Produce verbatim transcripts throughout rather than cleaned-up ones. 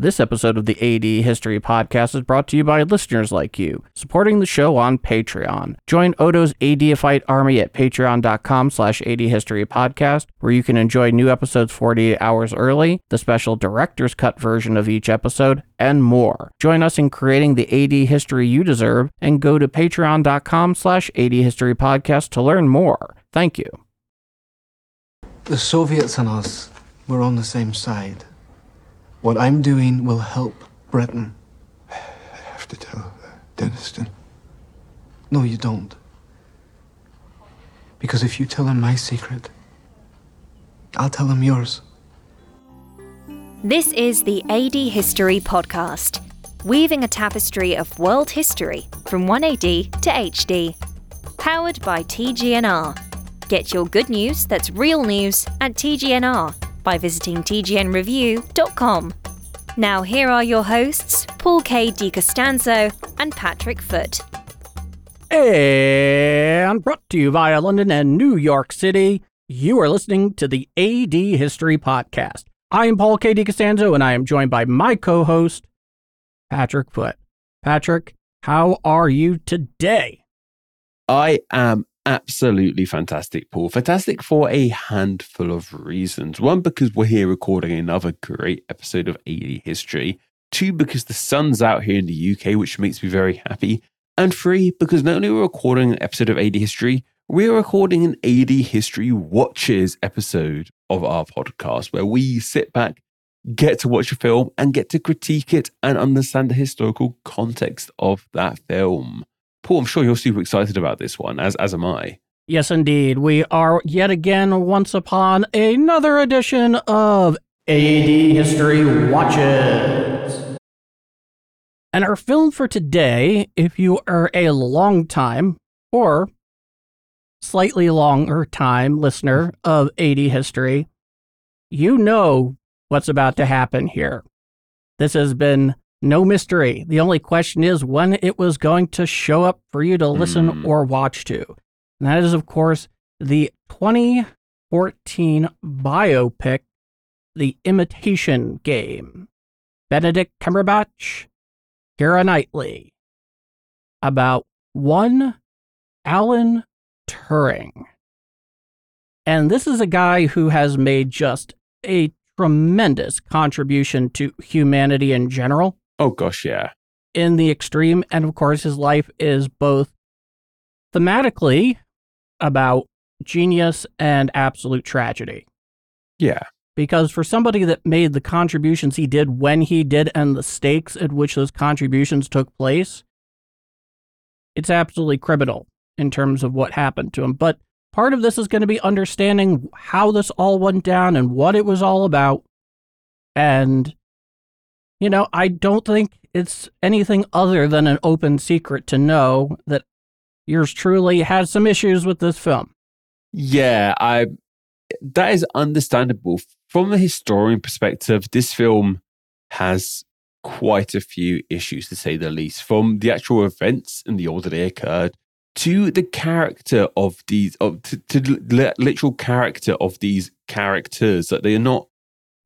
This episode of the A D History Podcast is brought to you by listeners like you, supporting the show on Patreon. Join Odo's ADiophyte army at patreon.com slash ADHistoryPodcast, where you can enjoy new episodes forty-eight hours early, the special director's cut version of each episode, and more. Join us in creating the A D history you deserve, and go to patreon.com slash ADHistoryPodcast to learn more. Thank you. The Soviets and us were on the same side. What I'm doing will help Britain. I have to tell uh, Denniston. No, you don't. Because if you tell him my secret, I'll tell him yours. This is the A D History Podcast, weaving a tapestry of world history from one A D to H D. Powered by T G N R. Get your good news that's real news at T G N R. By visiting T G N Review dot com. Now here are your hosts, Paul K. DeCostanzo and Patrick Foote. And brought to you via London and New York City, you are listening to the A D History Podcast. I am Paul K. DeCostanzo, and I am joined by my co-host, Patrick Foote. Patrick, how are you today? I am absolutely fantastic, Paul. Fantastic for a handful of reasons. One, because we're here recording another great episode of A D History. Two, because the sun's out here in the U K, which makes me very happy. And three, because not only are we recording an episode of A D History, we're recording an A D History Watches episode of our podcast, where we sit back, get to watch a film, and get to critique it and understand the historical context of that film. Paul, I'm sure you're super excited about this one, as as am I. Yes, indeed. We are yet again, once upon another edition of A D History Watches. And our film for today, if you are a long time or slightly longer time listener of A D History, you know what's about to happen here. This has been no mystery. The only question is when it was going to show up for you to listen mm. or watch to. And that is, of course, the twenty fourteen biopic, The Imitation Game. Benedict Cumberbatch, Keira Knightley. About one Alan Turing. And this is a guy who has made just a tremendous contribution to humanity in general. Oh, gosh, yeah. In the extreme. And of course, his life is both thematically about genius and absolute tragedy. Yeah. Because for somebody that made the contributions he did when he did and the stakes at which those contributions took place, it's absolutely criminal in terms of what happened to him. But part of this is going to be understanding how this all went down and what it was all about. And, you know, I don't think it's anything other than an open secret to know that yours truly had some issues with this film. Yeah, I. that is understandable. From a historian perspective, this film has quite a few issues, to say the least, from the actual events in the order they occurred, to the character of these, of, to, to the literal character of these characters, that they are not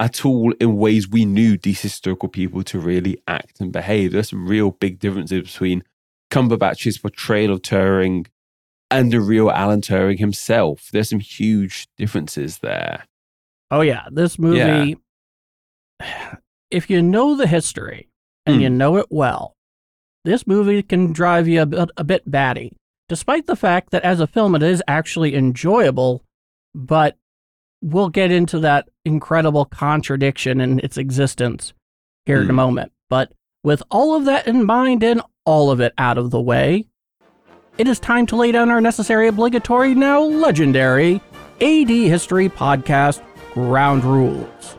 at all in ways we knew these historical people to really act and behave. There's some real big differences between Cumberbatch's portrayal of Turing and the real Alan Turing himself. There's some huge differences there. Oh, yeah. This movie, yeah. If you know the history and mm. you know it well, this movie can drive you a bit, a bit batty. Despite the fact that as a film, it is actually enjoyable, but we'll get into that incredible contradiction in its existence here mm. in a moment. But with all of that in mind and all of it out of the way, it is time to lay down our necessary, obligatory, now legendary A D History Podcast ground rules.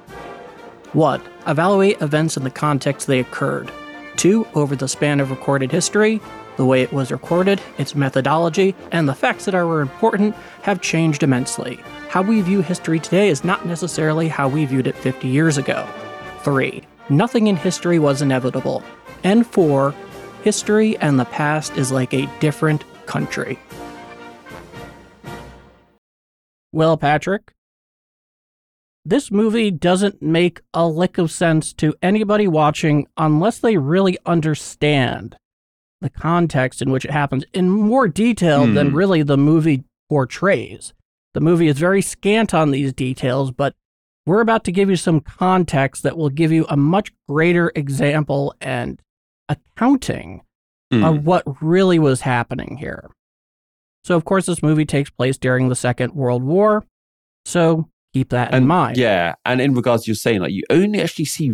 One, evaluate events in the context they occurred. Two, over the span of recorded history, the way it was recorded, its methodology, and the facts that are important have changed immensely. How we view history today is not necessarily how we viewed it fifty years ago. Three, nothing in history was inevitable. And four, history and the past is like a different country. Well, Patrick, This movie doesn't make a lick of sense to anybody watching unless they really understand the context in which it happens in more detail hmm. than really the movie portrays. The movie is very scant on these details, but we're about to give you some context that will give you a much greater example and accounting mm. of what really was happening here. So, of course, this movie takes place during the Second World War. So keep that and, in mind. Yeah. And in regards to you saying, like, you only actually see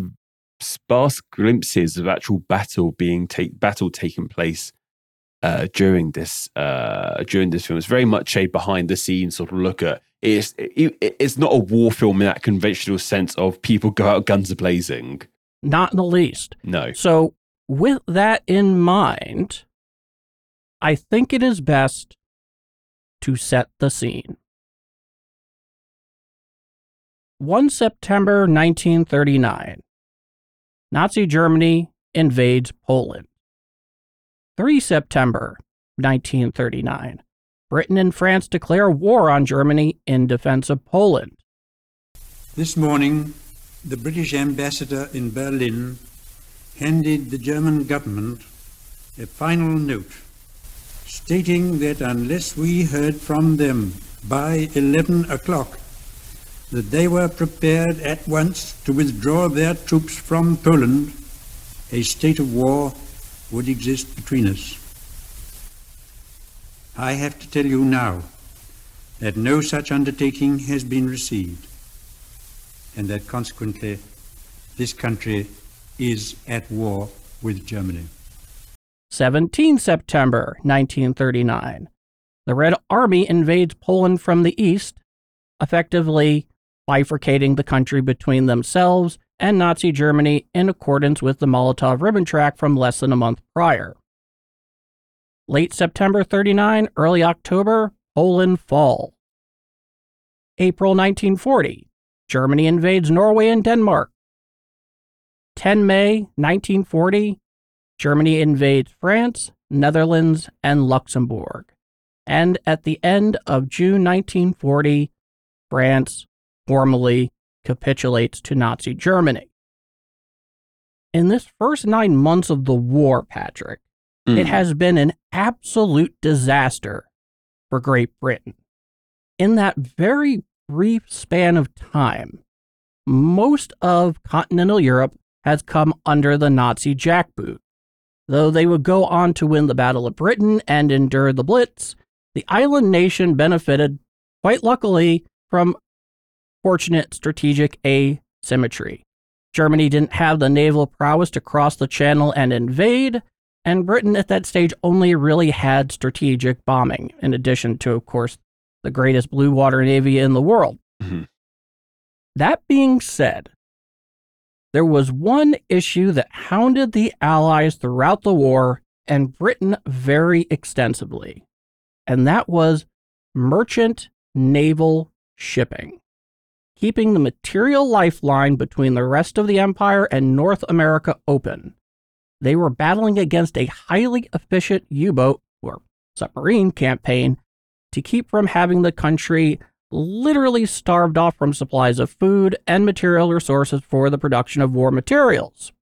sparse glimpses of actual battle being take battle taking place uh, during this uh, during this film. It's very much a behind the scenes sort of look at. It's it, it's not a war film in that conventional sense of people go out guns a-blazing. Not in the least. No. So with that in mind, I think it is best to set the scene. the first of September nineteen thirty-nine, Nazi Germany invades Poland. the third of September nineteen thirty-nine, Britain and France declare war on Germany in defense of Poland. This morning, the British ambassador in Berlin handed the German government a final note stating that unless we heard from them by eleven o'clock, that they were prepared at once to withdraw their troops from Poland, a state of war would exist between us. I have to tell you now that no such undertaking has been received, and that consequently this country is at war with Germany. the seventeenth of September nineteen thirty-nine. The Red Army invades Poland from the east, effectively bifurcating the country between themselves and Nazi Germany in accordance with the Molotov-Ribbentrop from less than a month prior. Late September thirty-nine, early October, Poland fall. April nineteen forty, Germany invades Norway and Denmark. the tenth of May nineteen forty, Germany invades France, Netherlands, and Luxembourg. And at the end of June nineteen forty, France formally capitulates to Nazi Germany. In this first nine months of the war, Patrick, it has been an absolute disaster for Great Britain. In that very brief span of time, most of continental Europe has come under the Nazi jackboot. Though they would go on to win the Battle of Britain and endure the Blitz, the island nation benefited, quite luckily, from fortunate strategic asymmetry. Germany didn't have the naval prowess to cross the Channel and invade, and Britain at that stage only really had strategic bombing, in addition to, of course, the greatest blue water navy in the world. Mm-hmm. That being said, there was one issue that hounded the Allies throughout the war, and Britain very extensively, and that was merchant naval shipping, keeping the material lifeline between the rest of the empire and North America open. They were battling against a highly efficient U-boat or submarine campaign to keep from having the country literally starved off from supplies of food and material resources for the production of war materials.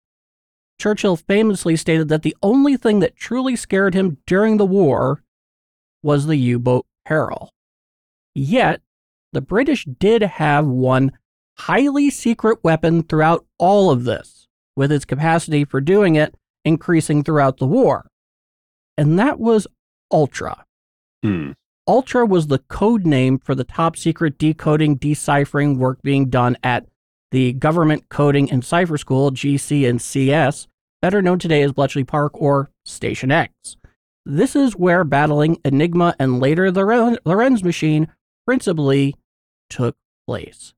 Churchill famously stated that the only thing that truly scared him during the war was the U-boat peril. Yet, the British did have one highly secret weapon throughout all of this, with its capacity for doing it increasing throughout the war. And that was Ultra. Mm. Ultra was the code name for the top secret decoding, deciphering work being done at the Government Coding and Cipher School, G C and C S, better known today as Bletchley Park or Station X. This is where battling Enigma and later the Lorentz machine principally took place.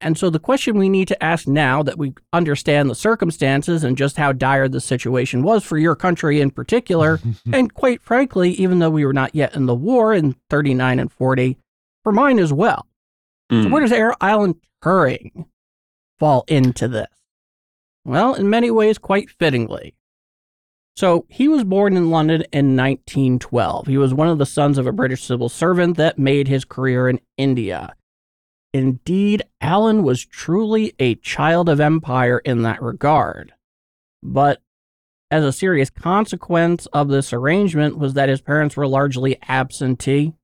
And so the question we need to ask now that we understand the circumstances and just how dire the situation was for your country in particular, and quite frankly, even though we were not yet in the war in thirty-nine and forty, for mine as well. Mm. So where does Alan Turing fall into this? Well, in many ways, quite fittingly. So he was born in London in nineteen twelve. He was one of the sons of a British civil servant that made his career in India. Indeed, Alan was truly a child of empire in that regard. But as a serious consequence of this arrangement was that his parents were largely absentee.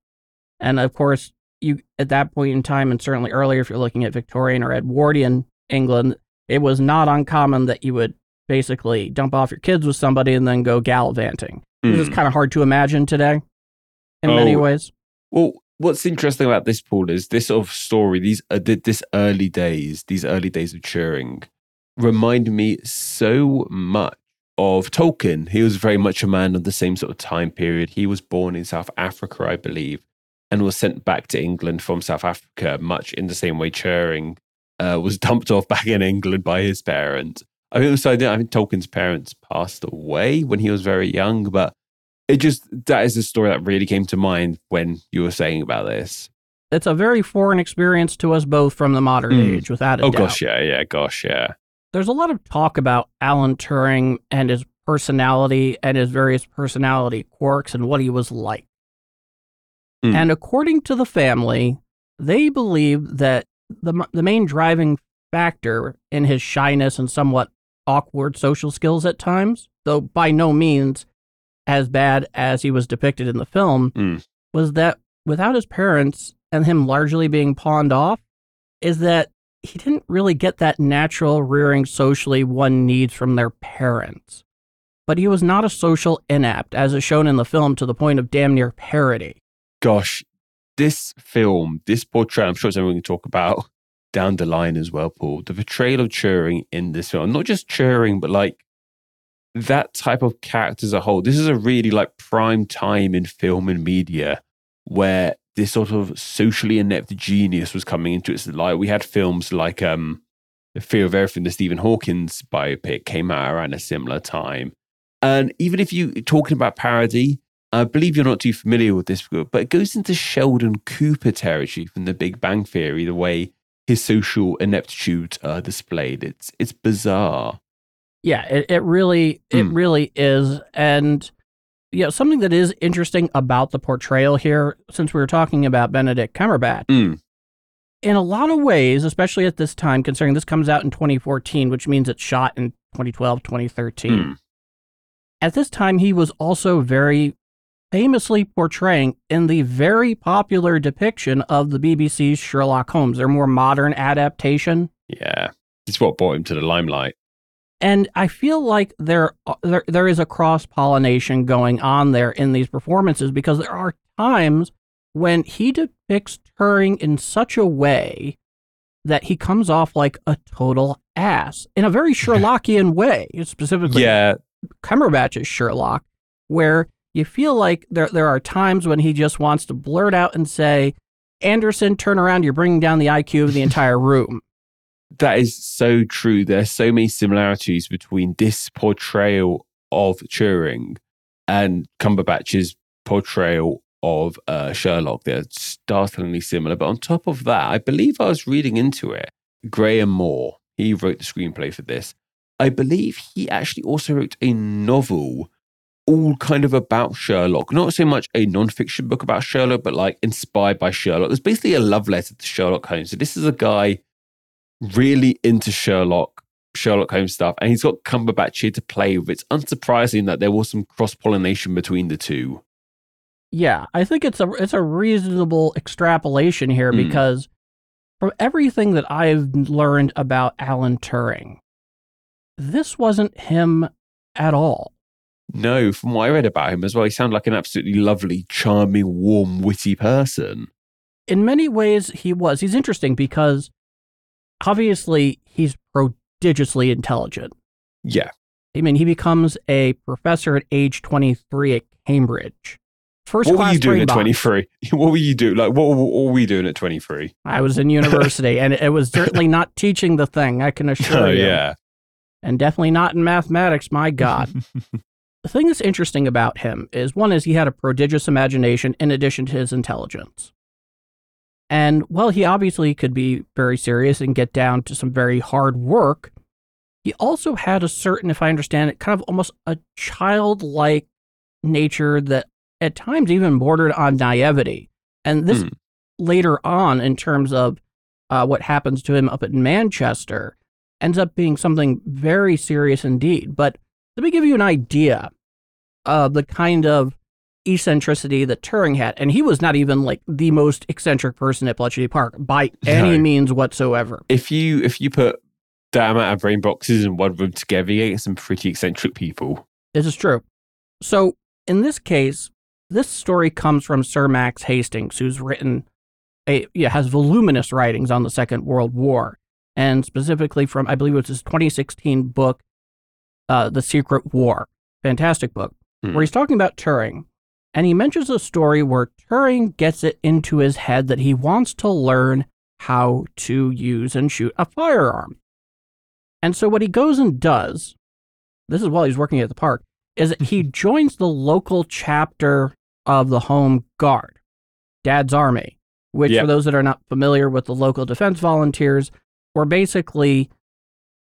And of course, you at that point in time, and certainly earlier, if you're looking at Victorian or Edwardian England, it was not uncommon that you would basically dump off your kids with somebody and then go gallivanting. Mm. This is kind of hard to imagine today in oh, many ways. Well, what's interesting about this, Paul, is this sort of story, these uh, this early days, these early days of Turing remind me so much of Tolkien. He was very much a man of the same sort of time period. He was born in South Africa, I believe, and was sent back to England from South Africa, much in the same way Turing uh, was dumped off back in England by his parents. I mean, so I think Tolkien's parents passed away when he was very young, but it just, that is the story that really came to mind when you were saying about this. It's a very foreign experience to us both from the modern mm. age, without a oh, doubt. Oh, gosh, yeah, yeah, gosh, yeah. There's a lot of talk about Alan Turing and his personality and his various personality quirks and what he was like. Mm. And according to the family, they believe that the the main driving factor in his shyness and somewhat awkward social skills at times, though by no means as bad as he was depicted in the film, mm. was that without his parents and him largely being pawned off, is that he didn't really get that natural rearing socially one needs from their parents. But he was not a social inept, as is shown in the film, to the point of damn near parody. Gosh, this film, this portrayal, I'm sure it's something we can talk about down the line as well, Paul. The portrayal of Turing in this film, not just Turing, but like that type of character as a whole. This is a really like prime time in film and media where this sort of socially inept genius was coming into its light. We had films like um, The Fear of Everything, the Stephen Hawking biopic came out around a similar time. And even if you're talking about parody, I believe you're not too familiar with this, but it goes into Sheldon Cooper territory from The Big Bang Theory, the way his social ineptitudes are displayed. It's it's bizarre. Yeah, it, it really it mm. really is. And yeah, something that is interesting about the portrayal here, since we were talking about Benedict Cumberbatch, mm. in a lot of ways, especially at this time, considering this comes out in twenty fourteen, which means it's shot in twenty twelve, twenty thirteen. Mm. At this time, he was also very famously portraying in the very popular depiction of the B B C's Sherlock Holmes, their more modern adaptation. Yeah, it's what brought him to the limelight. And I feel like there, there there is a cross-pollination going on there in these performances, because there are times when he depicts Turing in such a way that he comes off like a total ass, in a very Sherlockian way, specifically yeah. Cumberbatch's Sherlock, where you feel like there there are times when he just wants to blurt out and say, Anderson, turn around, you're bringing down the I Q of the entire room. That is so true. There's so many similarities between this portrayal of Turing and Cumberbatch's portrayal of uh, Sherlock. They're startlingly similar. But on top of that, I believe I was reading into it, Graham Moore, he wrote the screenplay for this. I believe he actually also wrote a novel all kind of about Sherlock. Not so much a non-fiction book about Sherlock, but like inspired by Sherlock. It was basically a love letter to Sherlock Holmes. So this is a guy really into Sherlock, Sherlock Holmes stuff, and he's got Cumberbatch here to play with. It's unsurprising that there was some cross-pollination between the two. Yeah, I think it's a it's a reasonable extrapolation here, mm. because from everything that I've learned about Alan Turing, this wasn't him at all. No, from what I read about him as well, he sounded like an absolutely lovely, charming, warm, witty person. In many ways, he was. He's interesting because obviously, he's prodigiously intelligent. Yeah. I mean, he becomes a professor at age twenty-three at Cambridge. First what class were you doing at twenty-three? What were you doing? Like, what, what were we doing at twenty-three? I was in university, and it was certainly not teaching the thing, I can assure oh, you. Oh, yeah. And definitely not in mathematics, my God. The thing that's interesting about him is, one is he had a prodigious imagination in addition to his intelligence. And while he obviously could be very serious and get down to some very hard work, he also had a certain, if I understand it, kind of almost a childlike nature that at times even bordered on naivety. And this mm. later on in terms of uh, what happens to him up at Manchester ends up being something very serious indeed. But let me give you an idea of the kind of eccentricity that Turing had. And he was not even like the most eccentric person at Bletchley Park by any no. means whatsoever. If you if you put that amount of brain boxes in one room together, you get some pretty eccentric people. This is true. So in this case, this story comes from Sir Max Hastings, who's written a yeah, has voluminous writings on the Second World War, and specifically from, I believe it was his twenty sixteen book, uh, The Secret War. Fantastic book, hmm. where he's talking about Turing. And he mentions a story where Turing gets it into his head that he wants to learn how to use and shoot a firearm. And so what he goes and does, this is while he's working at the park, is that he joins the local chapter of the Home Guard, Dad's Army, which yep. for those that are not familiar with the local defense volunteers, were basically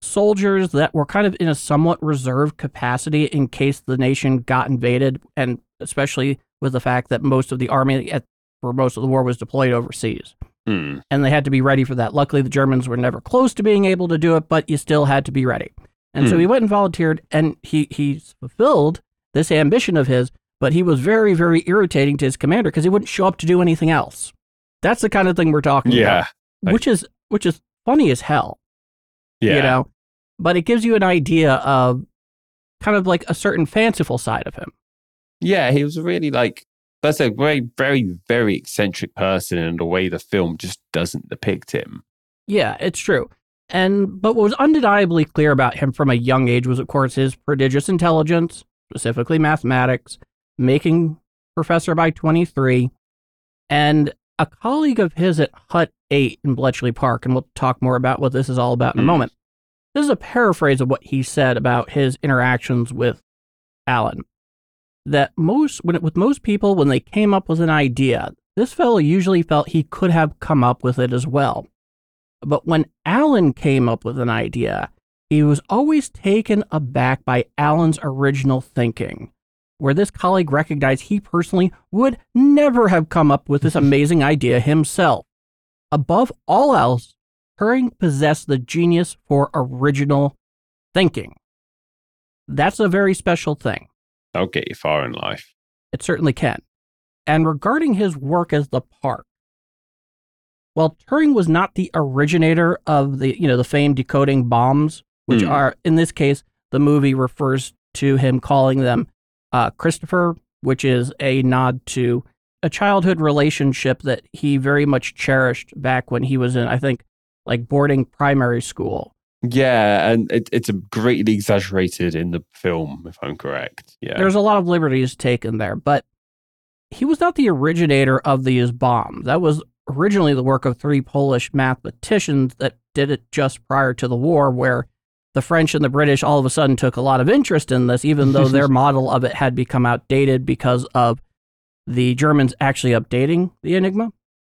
soldiers that were kind of in a somewhat reserve capacity in case the nation got invaded, and especially with the fact that most of the army at, for most of the war was deployed overseas. Mm. And they had to be ready for that. Luckily, the Germans were never close to being able to do it, but you still had to be ready. And mm. so he went and volunteered, and he he's fulfilled this ambition of his, but he was very, very irritating to his commander because he wouldn't show up to do anything else. That's the kind of thing we're talking yeah, about, I... which is which is funny as hell. Yeah. You know, but it gives you an idea of kind of like a certain fanciful side of him. Yeah, he was really like, that's a very, very, very eccentric person in the way the film just doesn't depict him. Yeah, it's true. And but what was undeniably clear about him from a young age was, of course, his prodigious intelligence, specifically mathematics, making professor by twenty-three, and a colleague of his at Hut eight in Bletchley Park, and we'll talk more about what this is all about in mm. a moment. This is a paraphrase of what he said about his interactions with Alan. That most, when it, with most people, when they came up with an idea, this fellow usually felt he could have come up with it as well. But when Alan came up with an idea, he was always taken aback by Alan's original thinking, where this colleague recognized he personally would never have come up with this amazing idea himself. Above all else, Turing possessed the genius for original thinking. That's a very special thing. That'll get you far in life. It certainly can. And regarding his work as the park, well, Turing was not the originator of the, you know, the famed decoding bombs, which mm. are, in this case, the movie refers to him calling them uh, Christopher, which is a nod to a childhood relationship that he very much cherished back when he was in, I think, like boarding primary school. Yeah, and it, it's greatly exaggerated in the film, if I'm correct. Yeah, there's a lot of liberties taken there, but he was not the originator of these bombs. That was originally the work of three Polish mathematicians that did it just prior to the war, where the French and the British all of a sudden took a lot of interest in this, even though their model of it had become outdated because of the Germans actually updating the Enigma.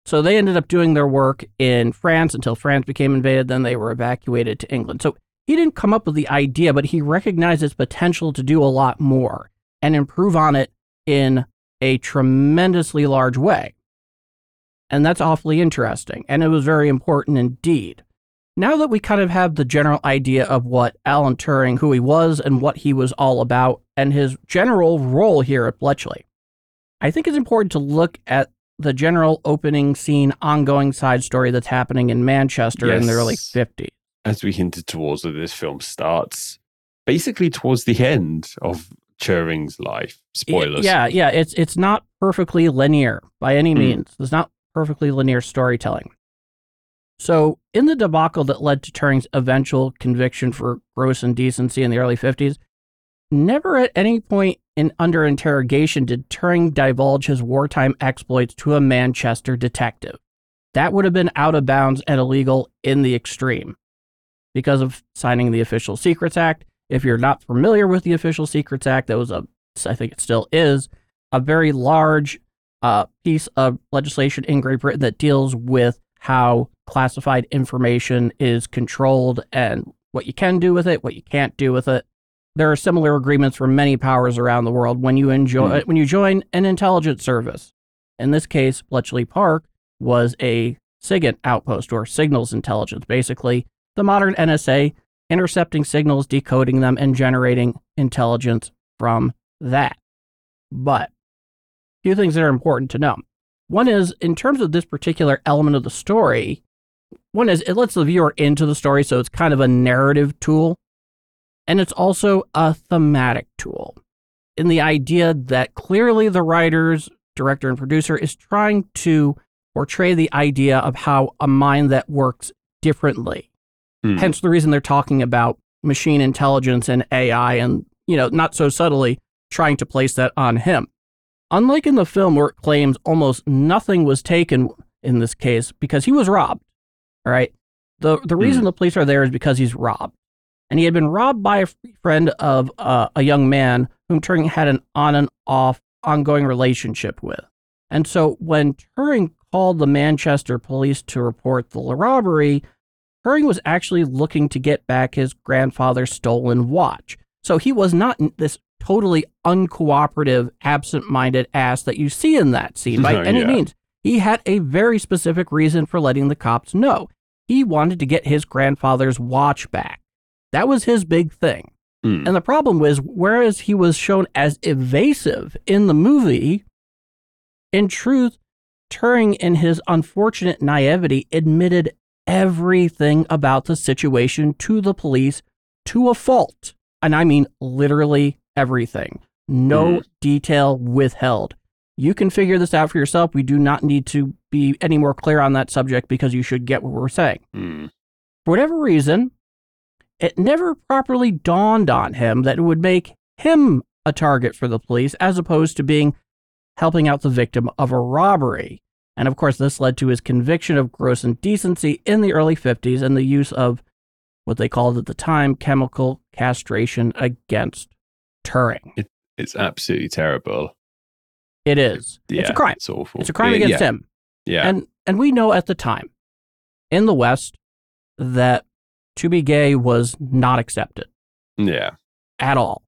So they ended up doing their work in France until France became invaded. Then they were evacuated to England. So he didn't come up with the idea, but he recognized its potential to do a lot more and improve on it in a tremendously large way. And that's awfully interesting. And it was very important indeed. Now that we kind of have the general idea of what Alan Turing, who he was and what he was all about, and his general role here at Bletchley, I think it's important to look at the general opening scene, ongoing side story that's happening in Manchester yes. in the early fifties. As we hinted towards where this film starts, basically towards the end of Turing's life. Spoilers. Yeah, yeah. It's it's not perfectly linear by any mm. means. It's not perfectly linear storytelling. So in the debacle that led to Turing's eventual conviction for gross indecency in the early fifties, never at any point in under interrogation did Turing divulge his wartime exploits to a Manchester detective. That would have been out of bounds and illegal in the extreme because of signing the Official Secrets Act. If you're not familiar with the Official Secrets Act, that was a, I think it still is, a very large uh, piece of legislation in Great Britain that deals with how classified information is controlled and what you can do with it, what you can't do with it. There are similar agreements for many powers around the world when you enjoy mm. when you join an intelligence service. In this case, Bletchley Park was a SIGINT outpost, or signals intelligence, basically. The modern N S A intercepting signals, decoding them, and generating intelligence from that. But a few things that are important to know. One is, in terms of this particular element of the story, one is it lets the viewer into the story, so it's kind of a narrative tool. And it's also a thematic tool, in the idea that clearly the writers, director, and producer is trying to portray the idea of how a mind that works differently. Mm. Hence the reason they're talking about machine intelligence and A I and, you know, not so subtly trying to place that on him. Unlike in the film, where it claims almost nothing was taken in this case because he was robbed, all right? The, the reason mm. the police are there is because he's robbed. And he had been robbed by a friend of uh, a young man whom Turing had an on and off ongoing relationship with. And so when Turing called the Manchester police to report the robbery, Turing was actually looking to get back his grandfather's stolen watch. So he was not this totally uncooperative, absent-minded ass that you see in that scene by oh, any yeah. means. He had a very specific reason for letting the cops know. He wanted to get his grandfather's watch back. That was his big thing. Mm. And the problem was, whereas he was shown as evasive in the movie, in truth, Turing, in his unfortunate naivety, admitted everything about the situation to the police to a fault. And I mean literally everything. No mm. detail withheld. You can figure this out for yourself. We do not need to be any more clear on that subject because you should get what we're saying. Mm. For whatever reason, it never properly dawned on him that it would make him a target for the police, as opposed to being helping out the victim of a robbery. And of course, this led to his conviction of gross indecency in the early fifties and the use of what they called at the time chemical castration against Turing. It, it's absolutely terrible. It is. Yeah, it's a crime. It's awful. It's a crime against yeah. him. Yeah. And and we know at the time in the West that to be gay was not accepted. Yeah. At all.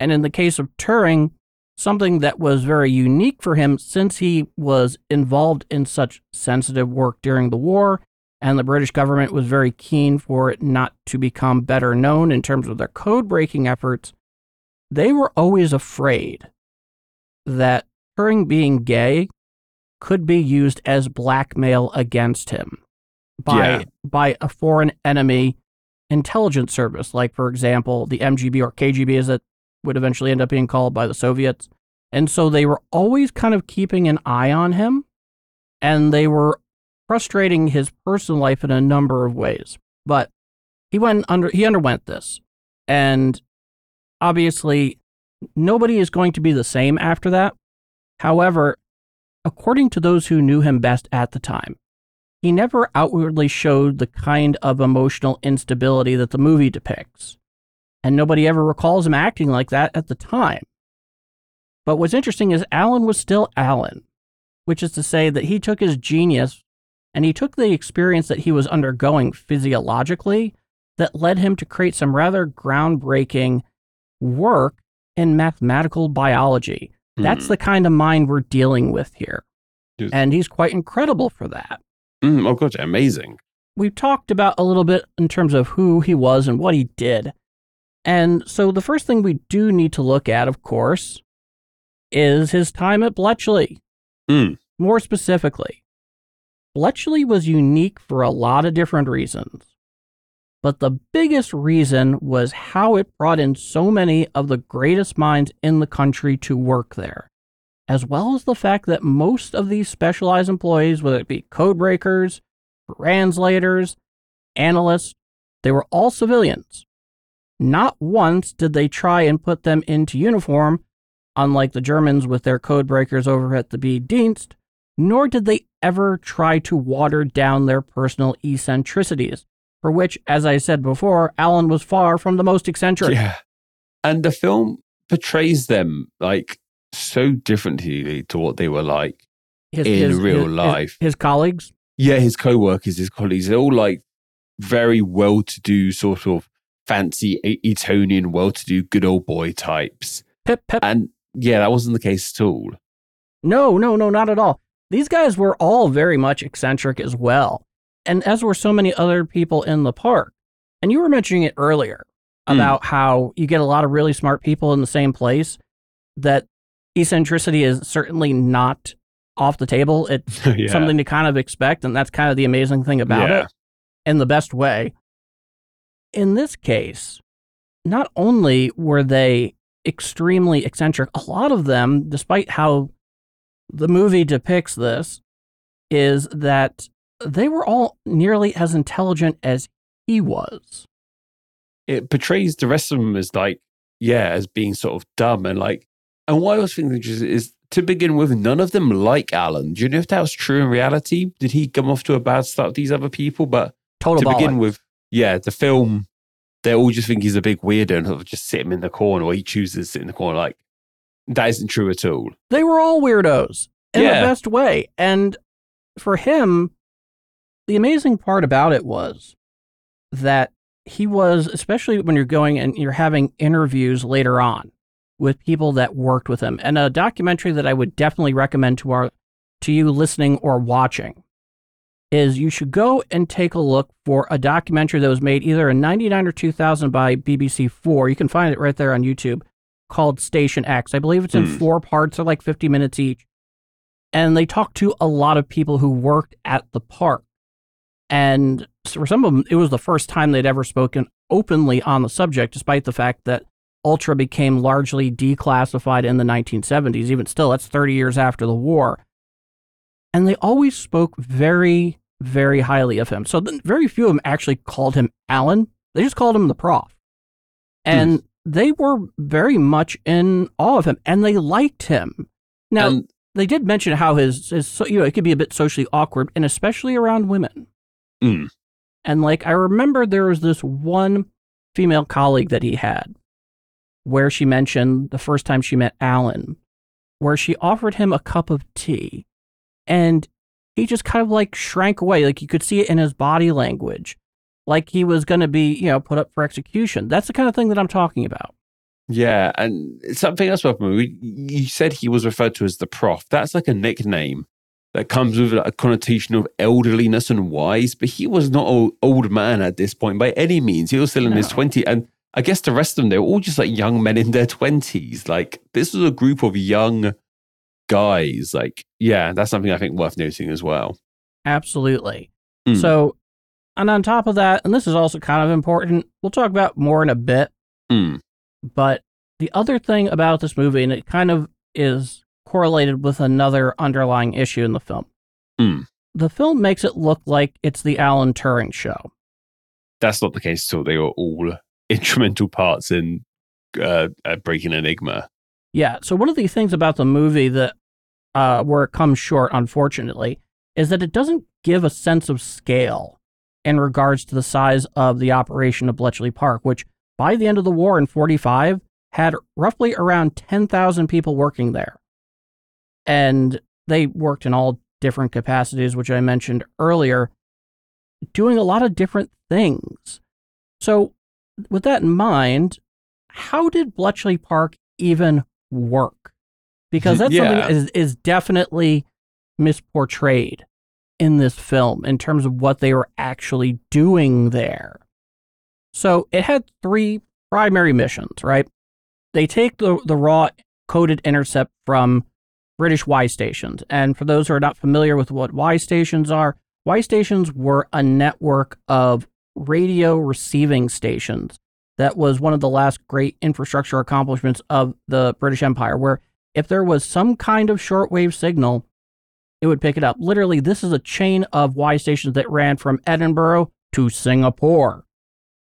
And in the case of Turing, something that was very unique for him, since he was involved in such sensitive work during the war, and the British government was very keen for it not to become better known in terms of their code-breaking efforts, they were always afraid that Turing being gay could be used as blackmail against him by yeah. by a foreign enemy intelligence service, like, for example, the M G B or K G B, as it would eventually end up being called by the Soviets. And so they were always kind of keeping an eye on him, and they were frustrating his personal life in a number of ways. But he went under he underwent this, and obviously nobody is going to be the same after that. However, according to those who knew him best at the time, he never outwardly showed the kind of emotional instability that the movie depicts. And nobody ever recalls him acting like that at the time. But what's interesting is Alan was still Alan, which is to say that he took his genius and he took the experience that he was undergoing physiologically that led him to create some rather groundbreaking work in mathematical biology. Mm. That's the kind of mind we're dealing with here. Dude. And he's quite incredible for that. Mm, oh, gosh, amazing. We've talked about a little bit in terms of who he was and what he did. And so the first thing we do need to look at, of course, is his time at Bletchley. Mm. More specifically, Bletchley was unique for a lot of different reasons. But the biggest reason was how it brought in so many of the greatest minds in the country to work there, as well as the fact that most of these specialized employees, whether it be codebreakers, translators, analysts, they were all civilians. Not once did they try and put them into uniform, unlike the Germans with their codebreakers over at the B Dienst, nor did they ever try to water down their personal eccentricities, for which, as I said before, Alan was far from the most eccentric. Yeah. And the film portrays them like so differently to what they were like his, in his, real his, life. His, his colleagues? Yeah, his co-workers, his colleagues, they're all like very well-to-do, sort of fancy Etonian, well-to-do, good old boy types. Pep, pep. And yeah, that wasn't the case at all. No, no, no, not at all. These guys were all very much eccentric as well, and as were so many other people in the park. And you were mentioning it earlier about mm. how you get a lot of really smart people in the same place, that eccentricity is certainly not off the table. It's yeah. something to kind of expect, and that's kind of the amazing thing about yeah. it, in the best way. In this case, not only were they extremely eccentric, a lot of them, despite how the movie depicts this, is that they were all nearly as intelligent as he was. It portrays the rest of them as like, yeah, as being sort of dumb. And like, and what I was thinking is, is to begin with, none of them like Alan. Do you know if that was true in reality? Did he come off to a bad start with these other people? But Total to balling. begin with, yeah, the film, they all just think he's a big weirdo and just sit him in the corner, or he chooses to sit in the corner. Like, that isn't true at all. They were all weirdos in yeah. the best way. And for him, the amazing part about it was that he was, especially when you're going and you're having interviews later on with people that worked with him. And a documentary that I would definitely recommend to our to you listening or watching is you should go and take a look for a documentary that was made either in ninety-nine or two thousand by B B C Four. You can find it right there on YouTube, called Station X. I believe it's in mm. four parts. They're like fifty minutes each. And they talked to a lot of people who worked at the park. And for some of them, it was the first time they'd ever spoken openly on the subject, despite the fact that Ultra became largely declassified in the nineteen seventies. Even still, that's thirty years after the war. And they always spoke very, very highly of him. So very few of them actually called him Alan. They just called him the Prof. And mm. they were very much in awe of him, and they liked him. Now, um, they did mention how his, his, you know, it could be a bit socially awkward, and especially around women. Mm. And, like, I remember there was this one female colleague that he had where she mentioned the first time she met Alan, where she offered him a cup of tea, and he just kind of, like, shrank away. Like, you could see it in his body language. Like he was going to be, you know, put up for execution. That's the kind of thing that I'm talking about. Yeah, and something else about me, you said he was referred to as the Prof. That's like a nickname that comes with a connotation of elderliness and wise, but he was not an old man at this point by any means. He was still in no. his twenties. And I guess the rest of them, they were all just like young men in their twenties. Like, this was a group of young guys. Like, yeah, that's something I think worth noting as well. Absolutely. Mm. So... And on top of that, and this is also kind of important, we'll talk about more in a bit, mm. but the other thing about this movie, and it kind of is correlated with another underlying issue in the film, mm. the film makes it look like it's the Alan Turing show. That's not the case at all. They were all instrumental parts in uh, breaking Enigma. Yeah, so one of the things about the movie that uh, where it comes short, unfortunately, is that it doesn't give a sense of scale in regards to the size of the operation of Bletchley Park, which by the end of the war in forty-five had roughly around ten thousand people working there. And they worked in all different capacities, which I mentioned earlier, doing a lot of different things. So with that in mind, how did Bletchley Park even work? Because that's yeah. something that is, is definitely misportrayed in this film in terms of what they were actually doing there. So it had three primary missions, right? They take the, the raw coded intercept from British Y stations. And for those who are not familiar with what Y stations are, Y stations were a network of radio receiving stations. That was one of the last great infrastructure accomplishments of the British Empire, where if there was some kind of shortwave signal, it would pick it up. Literally, this is a chain of Y stations that ran from Edinburgh to Singapore.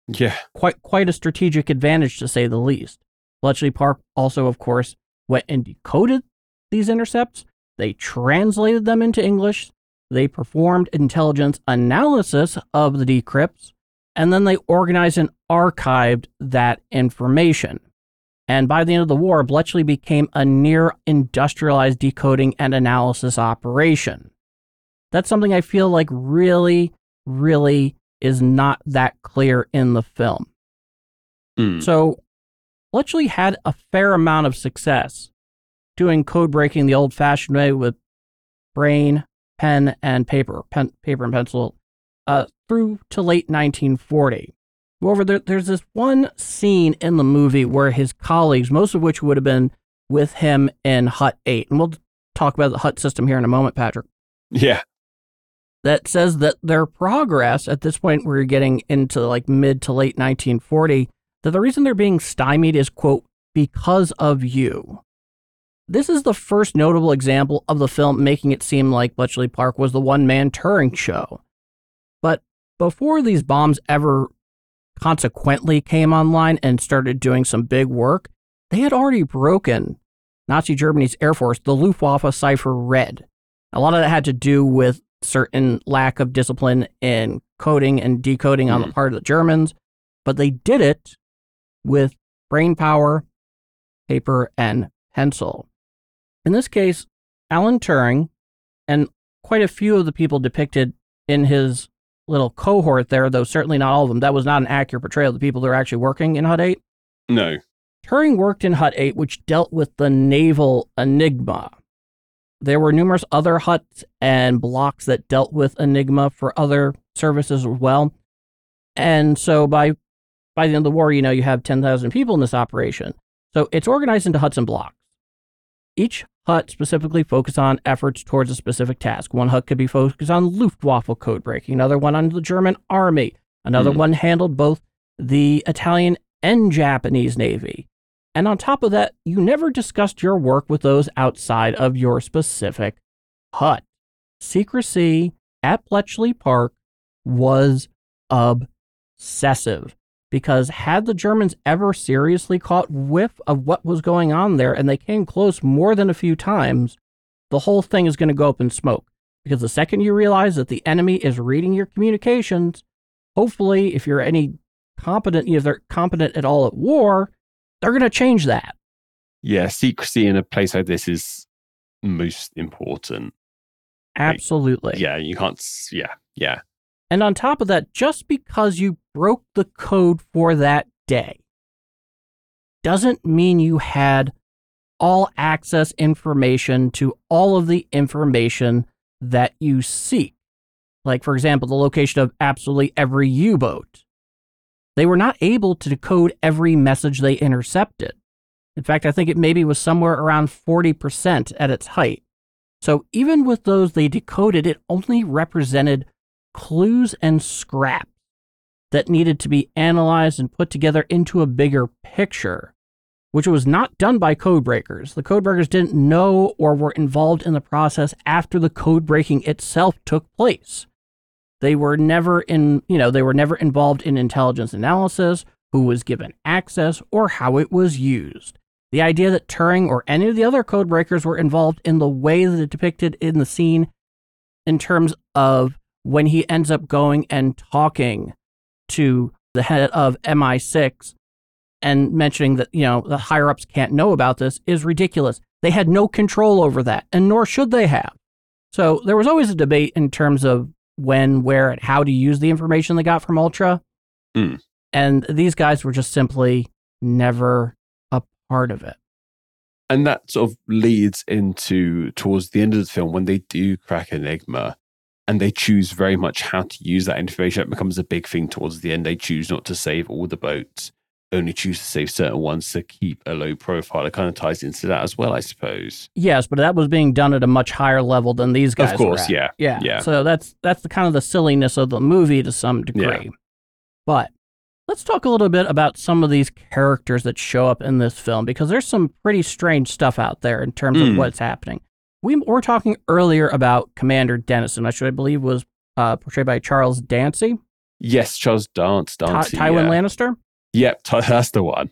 Yeah. Quite quite a strategic advantage, to say the least. Bletchley Park also, of course, went and decoded these intercepts. They translated them into English. They performed intelligence analysis of the decrypts. And then they organized and archived that information. And by the end of the war, Bletchley became a near-industrialized decoding and analysis operation. That's something I feel like really, really is not that clear in the film. Mm. So Bletchley had a fair amount of success doing code breaking the old-fashioned way with brain, pen and paper, pen, paper and pencil, uh, through to late nineteen forty. However, there, there's this one scene in the movie where his colleagues, most of which would have been with him in Hut eight, and we'll talk about the Hut system here in a moment, Patrick. Yeah. That says that their progress at this point, we're getting into like mid to late nineteen forty, that the reason they're being stymied is, quote, because of you. This is the first notable example of the film making it seem like Bletchley Park was the one-man Turing show. But before these bombs ever consequently came online and started doing some big work, they had already broken Nazi Germany's Air Force, the Luftwaffe cipher red. A lot of that had to do with certain lack of discipline in coding and decoding on mm. the part of the Germans, but they did it with brain power, paper, and pencil. In this case, Alan Turing and quite a few of the people depicted in his little cohort there, though certainly not all of them, that was not an accurate portrayal of the people that are actually working in Hut eight. No. Turing worked in Hut eight, which dealt with the naval Enigma. There were numerous other huts and blocks that dealt with Enigma for other services as well. And so by by the end of the war, you know, you have ten thousand people in this operation. So it's organized into huts and blocks. Each hut specifically focused on efforts towards a specific task. One hut could be focused on Luftwaffe code breaking, another one on the German army, another mm. one handled both the Italian and Japanese navy. And on top of that, you never discussed your work with those outside of your specific hut. Secrecy at Bletchley Park was obsessive, because had the Germans ever seriously caught whiff of what was going on there, and they came close more than a few times, the whole thing is going to go up in smoke. Because the second you realize that the enemy is reading your communications, hopefully, if you're any competent, if they're competent at all at war, they're going to change that. Yeah, secrecy in a place like this is most important. Absolutely. Like, yeah, you can't, yeah, yeah. And on top of that, just because you broke the code for that day doesn't mean you had all access information to all of the information that you seek. Like, for example, the location of absolutely every U-boat. They were not able to decode every message they intercepted. In fact, I think it maybe was somewhere around forty percent at its height. So even with those they decoded, it only represented clues and scraps that needed to be analyzed and put together into a bigger picture, which was not done by codebreakers. The codebreakers didn't know or were involved in the process after the code breaking itself took place. They were never in, you know, they were never involved in intelligence analysis, who was given access, or how it was used. The idea that Turing or any of the other code breakers were involved in the way that it depicted in the scene, in terms of when he ends up going and talking to the head of M I six and mentioning that, you know, the higher ups can't know about this, is ridiculous. They had no control over that, and nor should they have. So there was always a debate in terms of when, where, and how to use the information they got from Ultra. Mm. And these guys were just simply never a part of it. And that sort of leads into towards the end of the film when they do crack Enigma and they choose very much how to use that information. That becomes a big thing towards the end. They choose not to save all the boats, only choose to save certain ones to keep a low profile. It kind of ties into that as well, I suppose. Yes, but that was being done at a much higher level than these guys. Of course, were at. Yeah, yeah, yeah. So that's that's the kind of the silliness of the movie to some degree. Yeah. But let's talk a little bit about some of these characters that show up in this film, because there's some pretty strange stuff out there in terms mm. of what's happening. We were talking earlier about Commander Denniston, which I believe was uh, portrayed by Charles Dancy. Yes, Charles Dance, Dancy. Ta- Tywin yeah. Lannister. Yep, that's the one.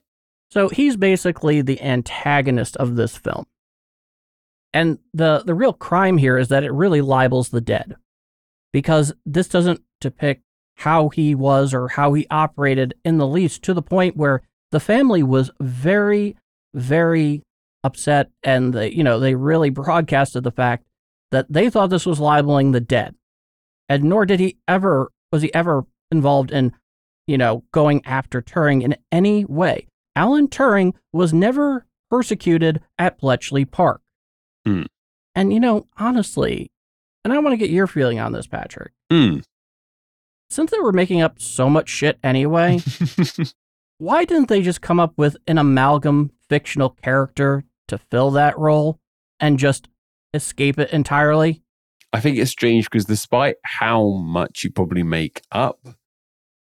So he's basically the antagonist of this film. And the, the real crime here is that it really libels the dead, because this doesn't depict how he was or how he operated in the least, to the point where the family was very, very upset. And they, you know, they really broadcasted the fact that they thought this was libeling the dead. And nor did he ever, was he ever involved in, you know, going after Turing in any way. Alan Turing was never persecuted at Bletchley Park. Mm. And, you know, honestly, And I want to get your feeling on this, Patrick. Mm. Since they were making up so much shit anyway, why didn't they just come up with an amalgam fictional character to fill that role and just escape it entirely? I think it's strange because despite how much you probably make up,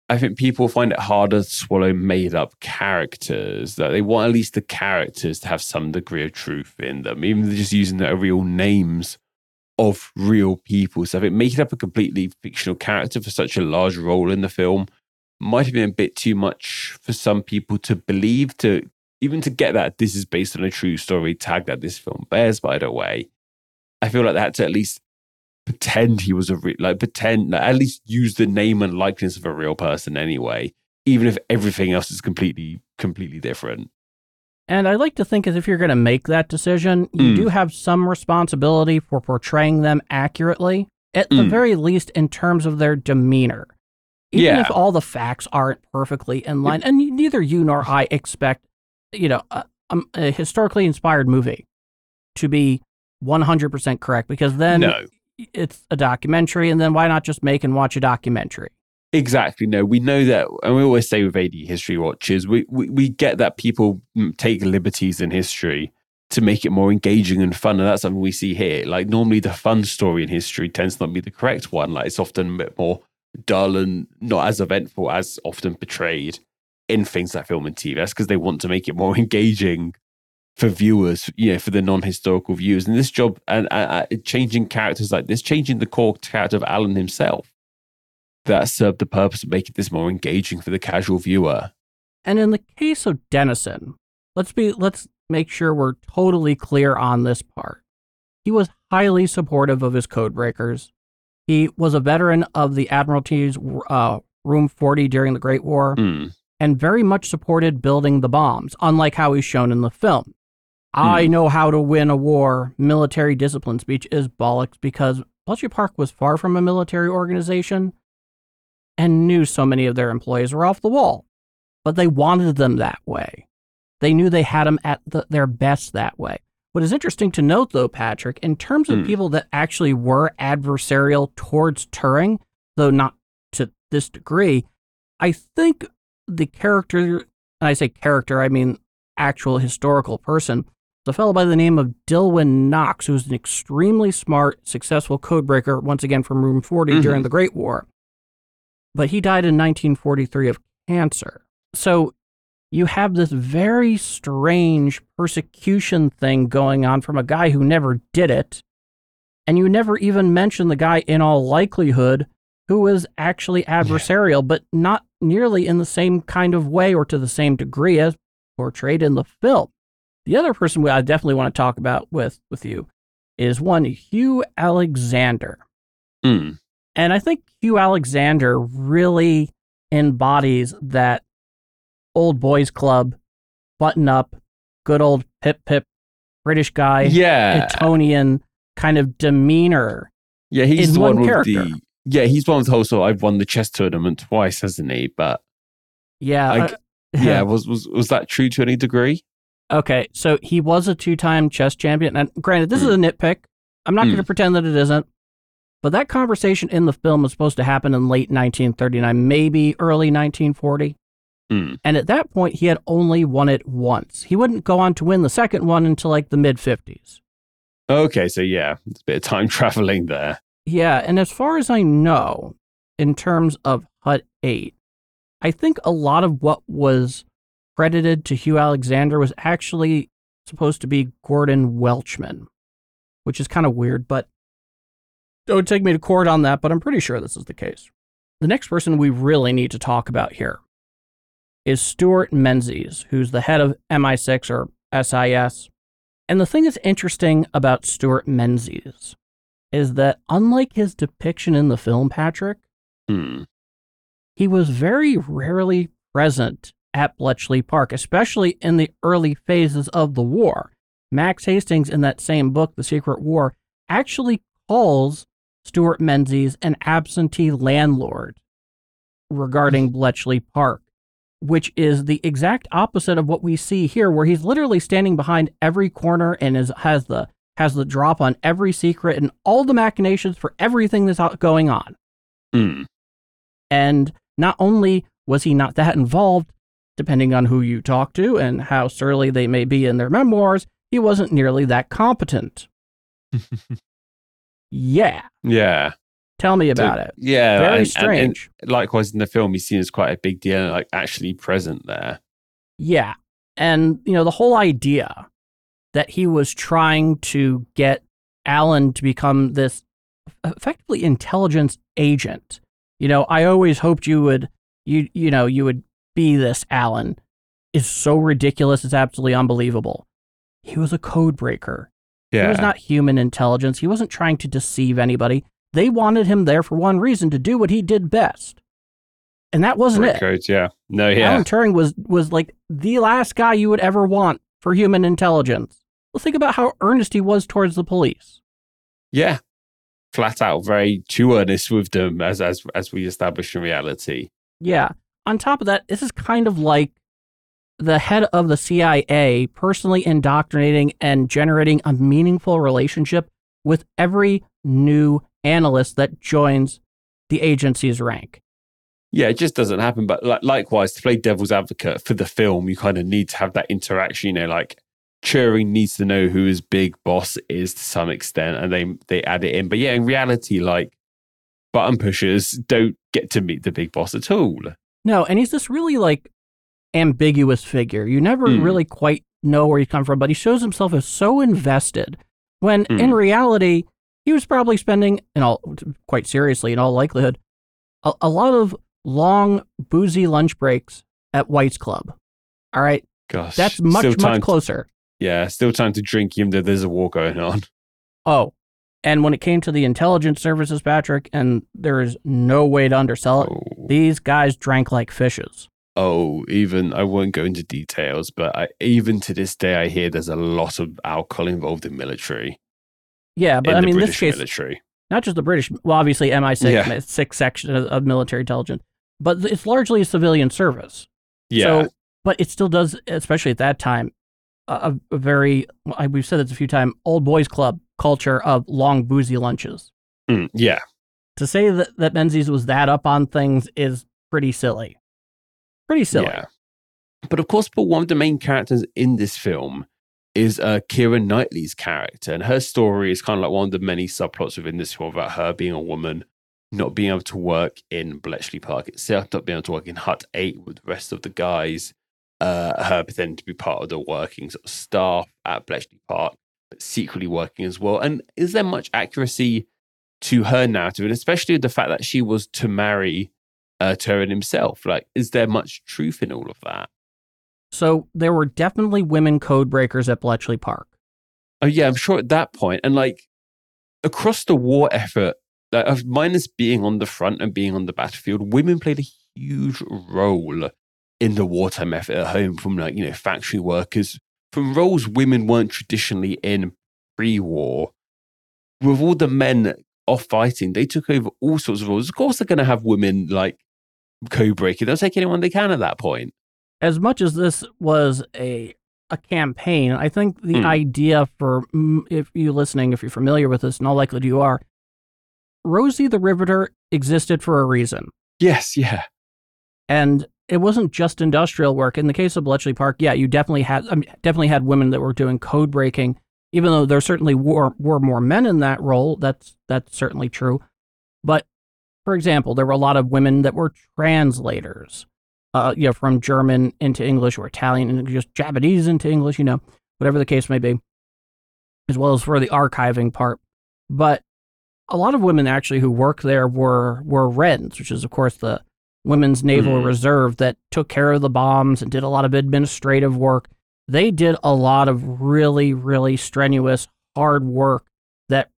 I think people find it harder to swallow made-up characters. That they want at least the characters to have some degree of truth in them, even if they're just using their real names of real people. So I think making up a completely fictional character for such a large role in the film might have been a bit too much for some people to believe, to even to get that this is based on a true story tag that this film bears, by the way. I feel like they had to at least pretend he was a real, like pretend, like, at least use the name and likeness of a real person anyway, even if everything else is completely, completely different. And I like to think as if you're going to make that decision, you mm. do have some responsibility for portraying them accurately, at mm. the very least in terms of their demeanor. Even yeah. if all the facts aren't perfectly in line, it, and neither you nor I expect, you know, a, a historically inspired movie to be one hundred percent correct, because then no. it's a documentary, and then why not just make and watch a documentary? Exactly. No, we know that, and we always say with A D History Watches, we, we, we get that people take liberties in history to make it more engaging and fun, and that's something we see here. Like, normally the fun story in history tends to not be the correct one. Like, it's often a bit more dull and not as eventful as often portrayed in things like film and T V. That's because they want to make it more engaging for viewers, you know, for the non-historical viewers. And this job, and uh, changing characters like this, changing the core character of Alan himself, that served the purpose of making this more engaging for the casual viewer. And in the case of Denniston, let's be let's make sure we're totally clear on this part. He was highly supportive of his codebreakers. He was a veteran of the Admiralty's uh, Room forty during the Great War, mm. and very much supported building the bombs, unlike how he's shown in the film. I know how to win a war. Military discipline speech is bollocks, because Bletchley Park was far from a military organization and knew so many of their employees were off the wall. But they wanted them that way. They knew they had them at the, their best that way. What is interesting to note, though, Patrick, in terms of mm. people that actually were adversarial towards Turing, though not to this degree, I think the character, and I say character, I mean actual historical person, the fellow by the name of Dillwyn Knox, who's an extremely smart, successful codebreaker, once again from Room forty mm-hmm. during the Great War. But he died in nineteen forty-three of cancer. So you have this very strange persecution thing going on from a guy who never did it, and you never even mention the guy in all likelihood who was actually adversarial, yeah. but not nearly in the same kind of way or to the same degree as portrayed in the film. The other person I definitely want to talk about with, with you is one Hugh Alexander. Mm. And I think Hugh Alexander really embodies that old boys club, button up, good old pip pip British guy, yeah. Etonian kind of demeanor. Yeah, he's the one, one with the yeah, he's one with the whole sort of, I've won the chess tournament twice, hasn't he? But yeah, I, uh, yeah, was was was that true to any degree? Okay, so he was a two-time chess champion. And granted, this mm. is a nitpick. I'm not mm. going to pretend that it isn't. But that conversation in the film was supposed to happen in late nineteen thirty-nine, maybe early nineteen forty. Mm. And at that point, he had only won it once. He wouldn't go on to win the second one until like the mid-fifties. Okay, so yeah, it's a bit of time traveling there. Yeah, and as far as I know, in terms of Hut eight, I think a lot of what was credited to Hugh Alexander was actually supposed to be Gordon Welchman, which is kind of weird, but don't take me to court on that, but I'm pretty sure this is the case. The next person we really need to talk about here is Stuart Menzies, who's the head of M I six or S I S. And the thing that's interesting about Stuart Menzies is that, unlike his depiction in the film, Patrick, hmm. he was very rarely present at Bletchley Park, especially in the early phases of the war. Max Hastings, in that same book, The Secret War, actually calls Stuart Menzies an absentee landlord regarding Bletchley Park, which is the exact opposite of what we see here, where he's literally standing behind every corner and is, has the has the drop on every secret and all the machinations for everything that's going on. Mm. And not only was he not that involved, depending on who you talk to and how surly they may be in their memoirs, he wasn't nearly that competent. Yeah. Yeah. Tell me about so, it. Yeah. Very and, strange. And, and likewise, in the film, he's seen as quite a big deal, like actually present there. Yeah. And, you know, the whole idea that he was trying to get Alan to become this effectively intelligence agent. You know, I always hoped you would, you you know, you would be this Alan is so ridiculous. It's absolutely unbelievable. He was a code breaker. Yeah. He was not human intelligence. He wasn't trying to deceive anybody. They wanted him there for one reason, to do what he did best. And that wasn't Break it. Codes, yeah. No, yeah. Alan Turing was, was like the last guy you would ever want for human intelligence. Well, think about how earnest he was towards the police. Yeah. Flat out, very too earnest with them, as as as we establish in reality. Yeah. On top of that, this is kind of like the head of the C I A personally indoctrinating and generating a meaningful relationship with every new analyst that joins the agency's rank. Yeah, it just doesn't happen. But li- likewise, to play devil's advocate for the film, you kind of need to have that interaction. You know, like Turing needs to know who his big boss is to some extent, and they they add it in. But yeah, in reality, like button pushers don't get to meet the big boss at all. No, and he's this really like ambiguous figure. You never mm. really quite know where he comes from, but he shows himself as so invested when mm. in reality, he was probably spending, in all, quite seriously, in all likelihood, a, a lot of long, boozy lunch breaks at White's Club. All right? Gosh. That's much, much closer. To, yeah, still time to drink even though there's a war going on. Oh, and when it came to the intelligence services, Patrick, and there is no way to undersell it, oh. these guys drank like fishes. Oh, even, I won't go into details, but I, even to this day, I hear there's a lot of alcohol involved in military. Yeah, but in I mean, British this case, military. Not just the British, well, obviously M I six, yeah. sixth section of, of military intelligence, but it's largely a civilian service. Yeah. So, but it still does, especially at that time, a, a very, we've said this a few times, old boys club culture of long boozy lunches. Mm, yeah. To say that, that Menzies was that up on things is pretty silly. Pretty silly. Yeah. But of course, but one of the main characters in this film is uh, Keira Knightley's character. And her story is kind of like one of the many subplots within this film about her being a woman, not being able to work in Bletchley Park itself, not being able to work in Hut eight with the rest of the guys, uh, her pretending to be part of the working sort of staff at Bletchley Park, but secretly working as well. And is there much accuracy to her narrative? And especially the fact that she was to marry uh, Turing himself. Like, is there much truth in all of that? So there were definitely women code breakers at Bletchley Park. Oh, yeah, I'm sure at that point. And like across the war effort, like, minus being on the front and being on the battlefield, women played a huge role in the wartime effort at home, from like, you know, factory workers, from roles women weren't traditionally in pre-war. With all the men off fighting, they took over all sorts of roles. Of course, they're going to have women like code breaking. They'll take anyone they can at that point. As much as this was a a campaign, I think the mm. idea for, if you're listening, if you're familiar with this, and all likely you are, Rosie the Riveter existed for a reason. Yes, yeah. And it wasn't just industrial work. In the case of Bletchley Park, yeah, you definitely had I mean, definitely had women that were doing code breaking, even though there certainly were, were more men in that role. That's that's certainly true. But, for example, there were a lot of women that were translators. Uh, you know, from German into English or Italian and just Japanese into English, you know, whatever the case may be, as well as for the archiving part. But a lot of women actually who worked there were were R E N S, which is, of course, the Women's Naval mm. Reserve that took care of the bombs and did a lot of administrative work. They did a lot of really, really strenuous, hard work that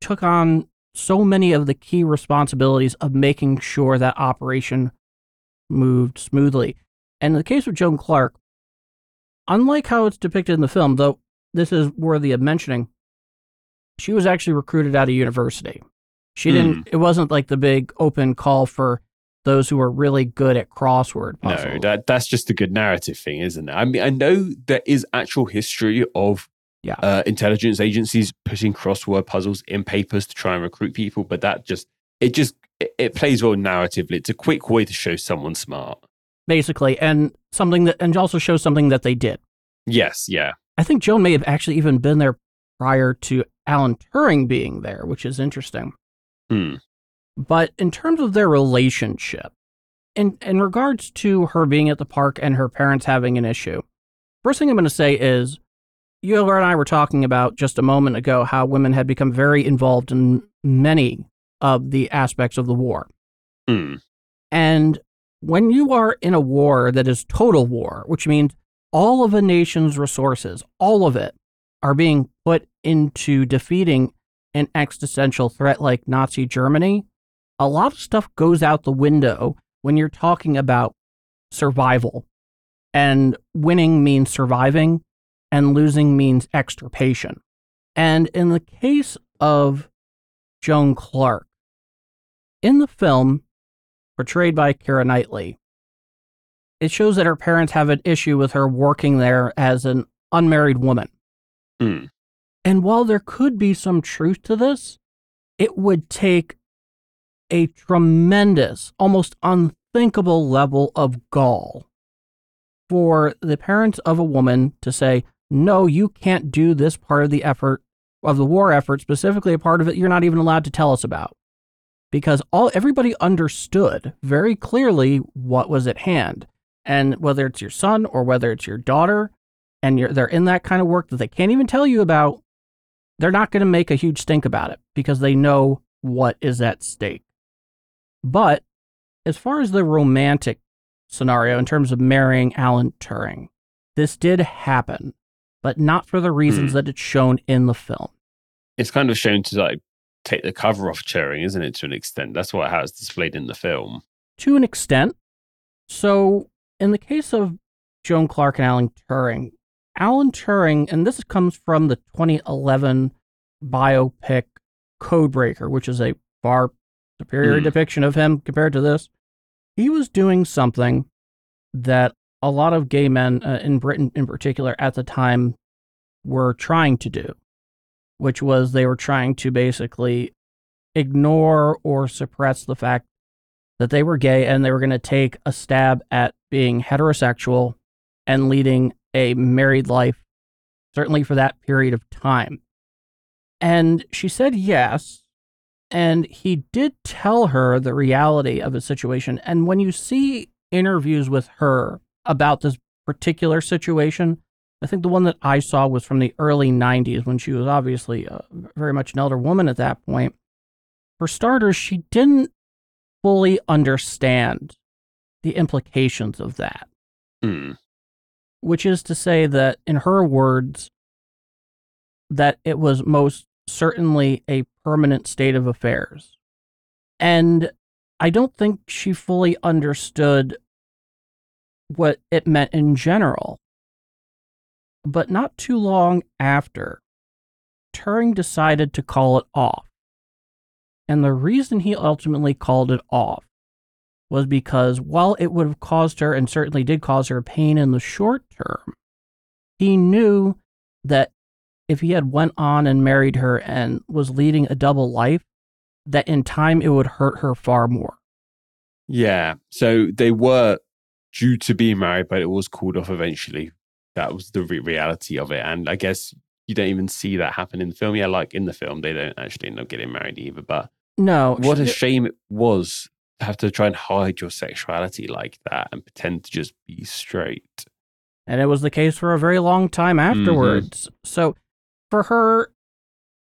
took on so many of the key responsibilities of making sure that operation moved smoothly. And in the case of Joan Clark, unlike how it's depicted in the film, though this is worthy of mentioning, she was actually recruited out of university. She mm. didn't, it wasn't like the big open call for those who were really good at crossword puzzles. No, that, that's just a good narrative thing, isn't it? I mean, I know there is actual history of Yeah, uh, intelligence agencies putting crossword puzzles in papers to try and recruit people, but that just it just it, it plays well narratively. It's a quick way to show someone smart, basically, and something that and also shows something that they did. Yes, yeah. I think Joan may have actually even been there prior to Alan Turing being there, which is interesting. Hmm. But in terms of their relationship, in, in regards to her being at the park and her parents having an issue, first thing I'm going to say is, you and I were talking about just a moment ago how women had become very involved in many of the aspects of the war. Mm. And when you are in a war that is total war, which means all of a nation's resources, all of it, are being put into defeating an existential threat like Nazi Germany, a lot of stuff goes out the window when you're talking about survival. And winning means surviving, and losing means extirpation. And in the case of Joan Clark, in the film, portrayed by Keira Knightley, it shows that her parents have an issue with her working there as an unmarried woman. Mm. And while there could be some truth to this, it would take a tremendous, almost unthinkable level of gall for the parents of a woman to say, no, you can't do this part of the effort, of the war effort, specifically a part of it you're not even allowed to tell us about. Because all everybody understood very clearly what was at hand. And whether it's your son or whether it's your daughter, and you're, they're in that kind of work that they can't even tell you about, they're not going to make a huge stink about it because they know what is at stake. But as far as the romantic scenario in terms of marrying Alan Turing, this did happen, but not for the reasons mm. that it's shown in the film. It's kind of shown to like take the cover off Turing, isn't it, to an extent? That's what how it's displayed in the film. To an extent. So in the case of Joan Clark and Alan Turing, Alan Turing, and this comes from the twenty eleven biopic Codebreaker, which is a far superior mm. depiction of him compared to this, he was doing something that a lot of gay men uh, in Britain in particular at the time were trying to do, which was they were trying to basically ignore or suppress the fact that they were gay, and they were going to take a stab at being heterosexual and leading a married life, certainly for that period of time. And she said yes. And he did tell her the reality of his situation. And when you see interviews with her about this particular situation, I think the one that I saw was from the early nineties, when she was obviously uh, very much an elder woman at that point. For starters, she didn't fully understand the implications of that. Mm. Which is to say that, in her words, that it was most certainly a permanent state of affairs. And I don't think she fully understood what it meant in general. But not too long after, Turing decided to call it off. And the reason he ultimately called it off was because while it would have caused her, and certainly did cause her pain in the short term, he knew that if he had went on and married her and was leading a double life, that in time it would hurt her far more. Yeah. So they were due to be married, but it was called off eventually. That was the re- reality of it. And I guess you don't even see that happen in the film. Yeah, like in the film, they don't actually end up getting married either. But no, what a shame it was to have to try and hide your sexuality like that and pretend to just be straight. And it was the case for a very long time afterwards. Mm-hmm. So for her,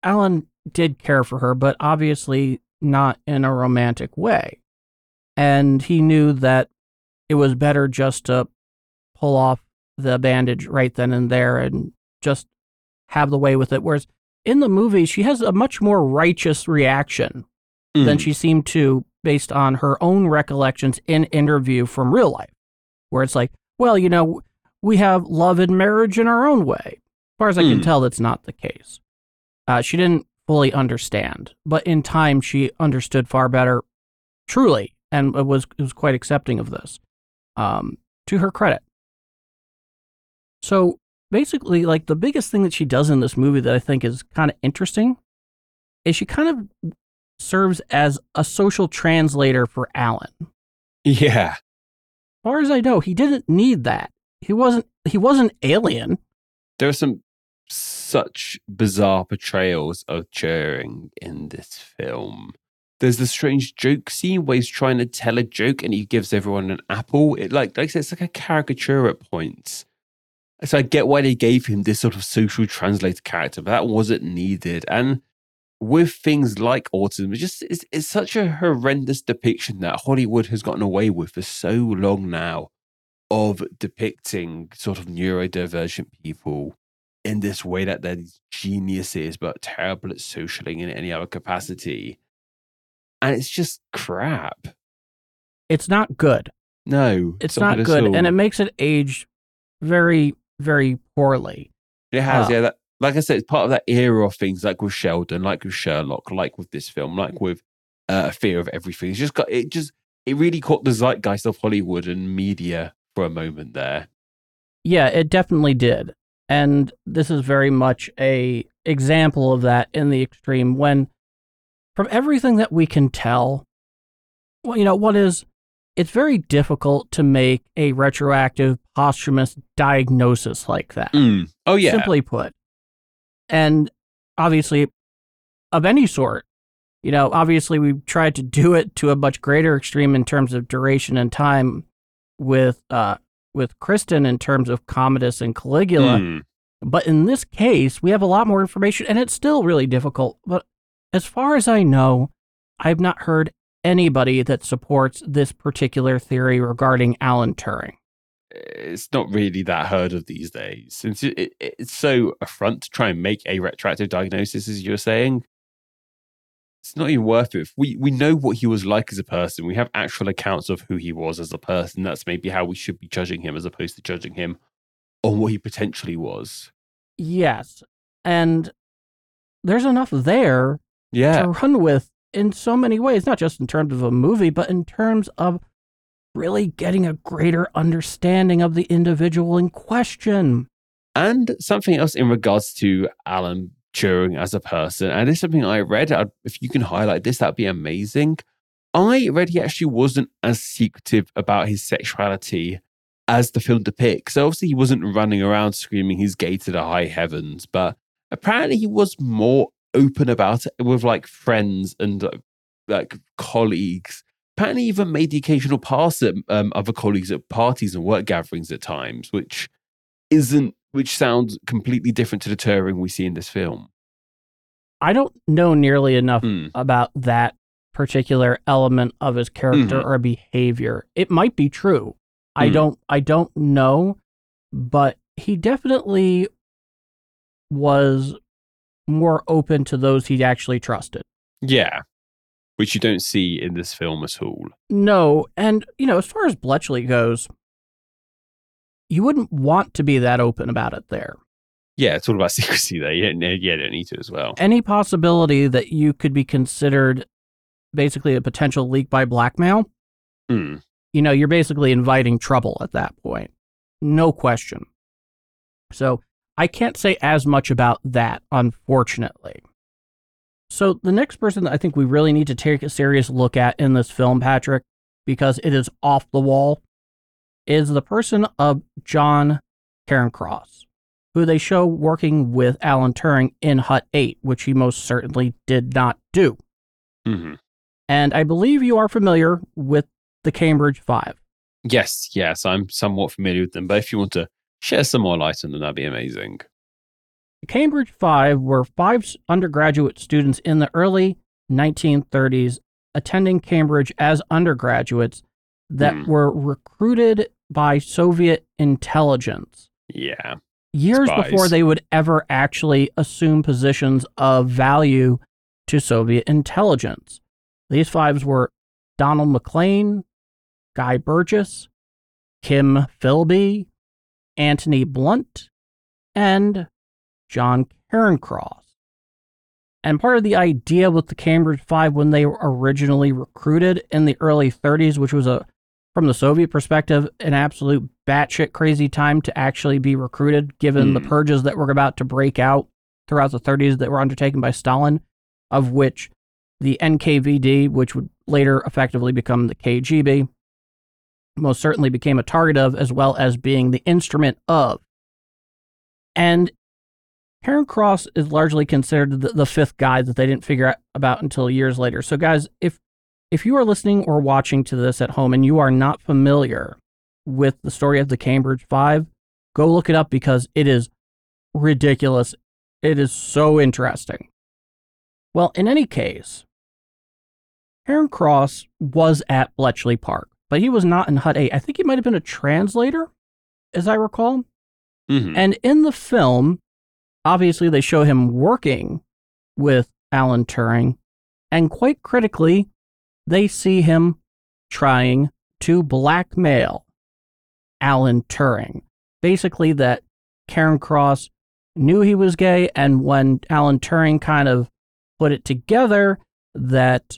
Alan did care for her, but obviously not in a romantic way. And he knew that it was better just to pull off the bandage right then and there and just have the way with it. Whereas in the movie, she has a much more righteous reaction mm. than she seemed to based on her own recollections in interview from real life, where it's like, well, you know, we have love and marriage in our own way. As far as I can mm. tell, that's not the case. Uh, she didn't fully understand, but in time she understood far better, truly, and was was quite accepting of this, um, to her credit. So basically, like, the biggest thing that she does in this movie that I think is kind of interesting is she kind of serves as a social translator for Alan. Yeah. As far as I know, he didn't need that. He wasn't, he wasn't alien. There are some such bizarre portrayals of Turing in this film. There's the strange joke scene where he's trying to tell a joke and he gives everyone an apple. It like, like it's like a caricature at points. So I get why they gave him this sort of social translator character, but that wasn't needed. And with things like autism, it's just it's, it's such a horrendous depiction that Hollywood has gotten away with for so long now, of depicting sort of neurodivergent people in this way that they're geniuses but terrible at socializing in any other capacity. And it's just crap. It's not good. No. It's not good. And it makes it age very, very poorly. It has, uh, yeah. That, like I said, it's part of that era of things like with Sheldon, like with Sherlock, like with this film, like with uh, Fear of Everything. It's just got, it just, it really caught the zeitgeist of Hollywood and media for a moment there. Yeah, it definitely did. And this is very much a example of that in the extreme when, from everything that we can tell, well, you know, what is, it's very difficult to make a retroactive, posthumous diagnosis like that. Mm. Oh, yeah. Simply put. And obviously, of any sort, you know, obviously we've tried to do it to a much greater extreme in terms of duration and time with uh, with Kristen in terms of Commodus and Caligula. Mm. But in this case, we have a lot more information, and it's still really difficult, but as far as I know, I've not heard anybody that supports this particular theory regarding Alan Turing. It's not really that heard of these days. Since it, it, it's so affront to try and make a retroactive diagnosis, as you're saying, it's not even worth it. We we know what he was like as a person. We have actual accounts of who he was as a person. That's maybe how we should be judging him as opposed to judging him on what he potentially was. Yes. And there's enough there Yeah. to run with in so many ways, not just in terms of a movie, but in terms of really getting a greater understanding of the individual in question. And something else in regards to Alan Turing as a person, and it's something I read, I'd, if you can highlight this, that'd be amazing. I read he actually wasn't as secretive about his sexuality as the film depicts. So obviously he wasn't running around screaming he's gay to the high heavens, but apparently he was more open about it with like friends and uh, like colleagues. Apparently even made the occasional pass at um, other colleagues at parties and work gatherings at times, which isn't, which sounds completely different to the Turing we see in this film. I don't know nearly enough mm. about that particular element of his character mm-hmm. or behavior. It might be true. Mm. I don't, I don't know, but he definitely was more open to those he actually trusted. Yeah, which you don't see in this film at all. No, and, you know, as far as Bletchley goes, you wouldn't want to be that open about it there. Yeah, it's all about secrecy there. You don't, you don't need to as well. Any possibility that you could be considered basically a potential leak by blackmail, mm. you know, you're basically inviting trouble at that point. No question. So I can't say as much about that, unfortunately. So the next person that I think we really need to take a serious look at in this film, Patrick, because it is off the wall, is the person of John Cairncross, who they show working with Alan Turing in Hut eight, which he most certainly did not do. Mm-hmm. And I believe you are familiar with the Cambridge Five. Yes, yes, I'm somewhat familiar with them, but if you want to share some more light on them, that'd be amazing. The Cambridge Five were five undergraduate students in the early nineteen thirties attending Cambridge as undergraduates that mm. were recruited by Soviet intelligence. Yeah. Years Spies. Before they would ever actually assume positions of value to Soviet intelligence. These fives were Donald MacLean, Guy Burgess, Kim Philby, Anthony Blunt, and John Cairncross. And part of the idea with the Cambridge Five when they were originally recruited in the early thirties, which was a from the Soviet perspective, an absolute batshit crazy time to actually be recruited, given mm. the purges that were about to break out throughout the thirties that were undertaken by Stalin, of which the N K V D, which would later effectively become the K G B, most certainly became a target of, as well as being the instrument of. And Cairncross is largely considered the, the fifth guy that they didn't figure out about until years later. So guys, if if you are listening or watching to this at home and you are not familiar with the story of the Cambridge Five, go look it up because it is ridiculous. It is so interesting. Well, in any case, Cairncross was at Bletchley Park, but he was not in Hut eight. I think he might have been a translator, as I recall. Mm-hmm. And in the film, obviously, they show him working with Alan Turing, and quite critically, they see him trying to blackmail Alan Turing. Basically, that Cairncross knew he was gay, and when Alan Turing kind of put it together that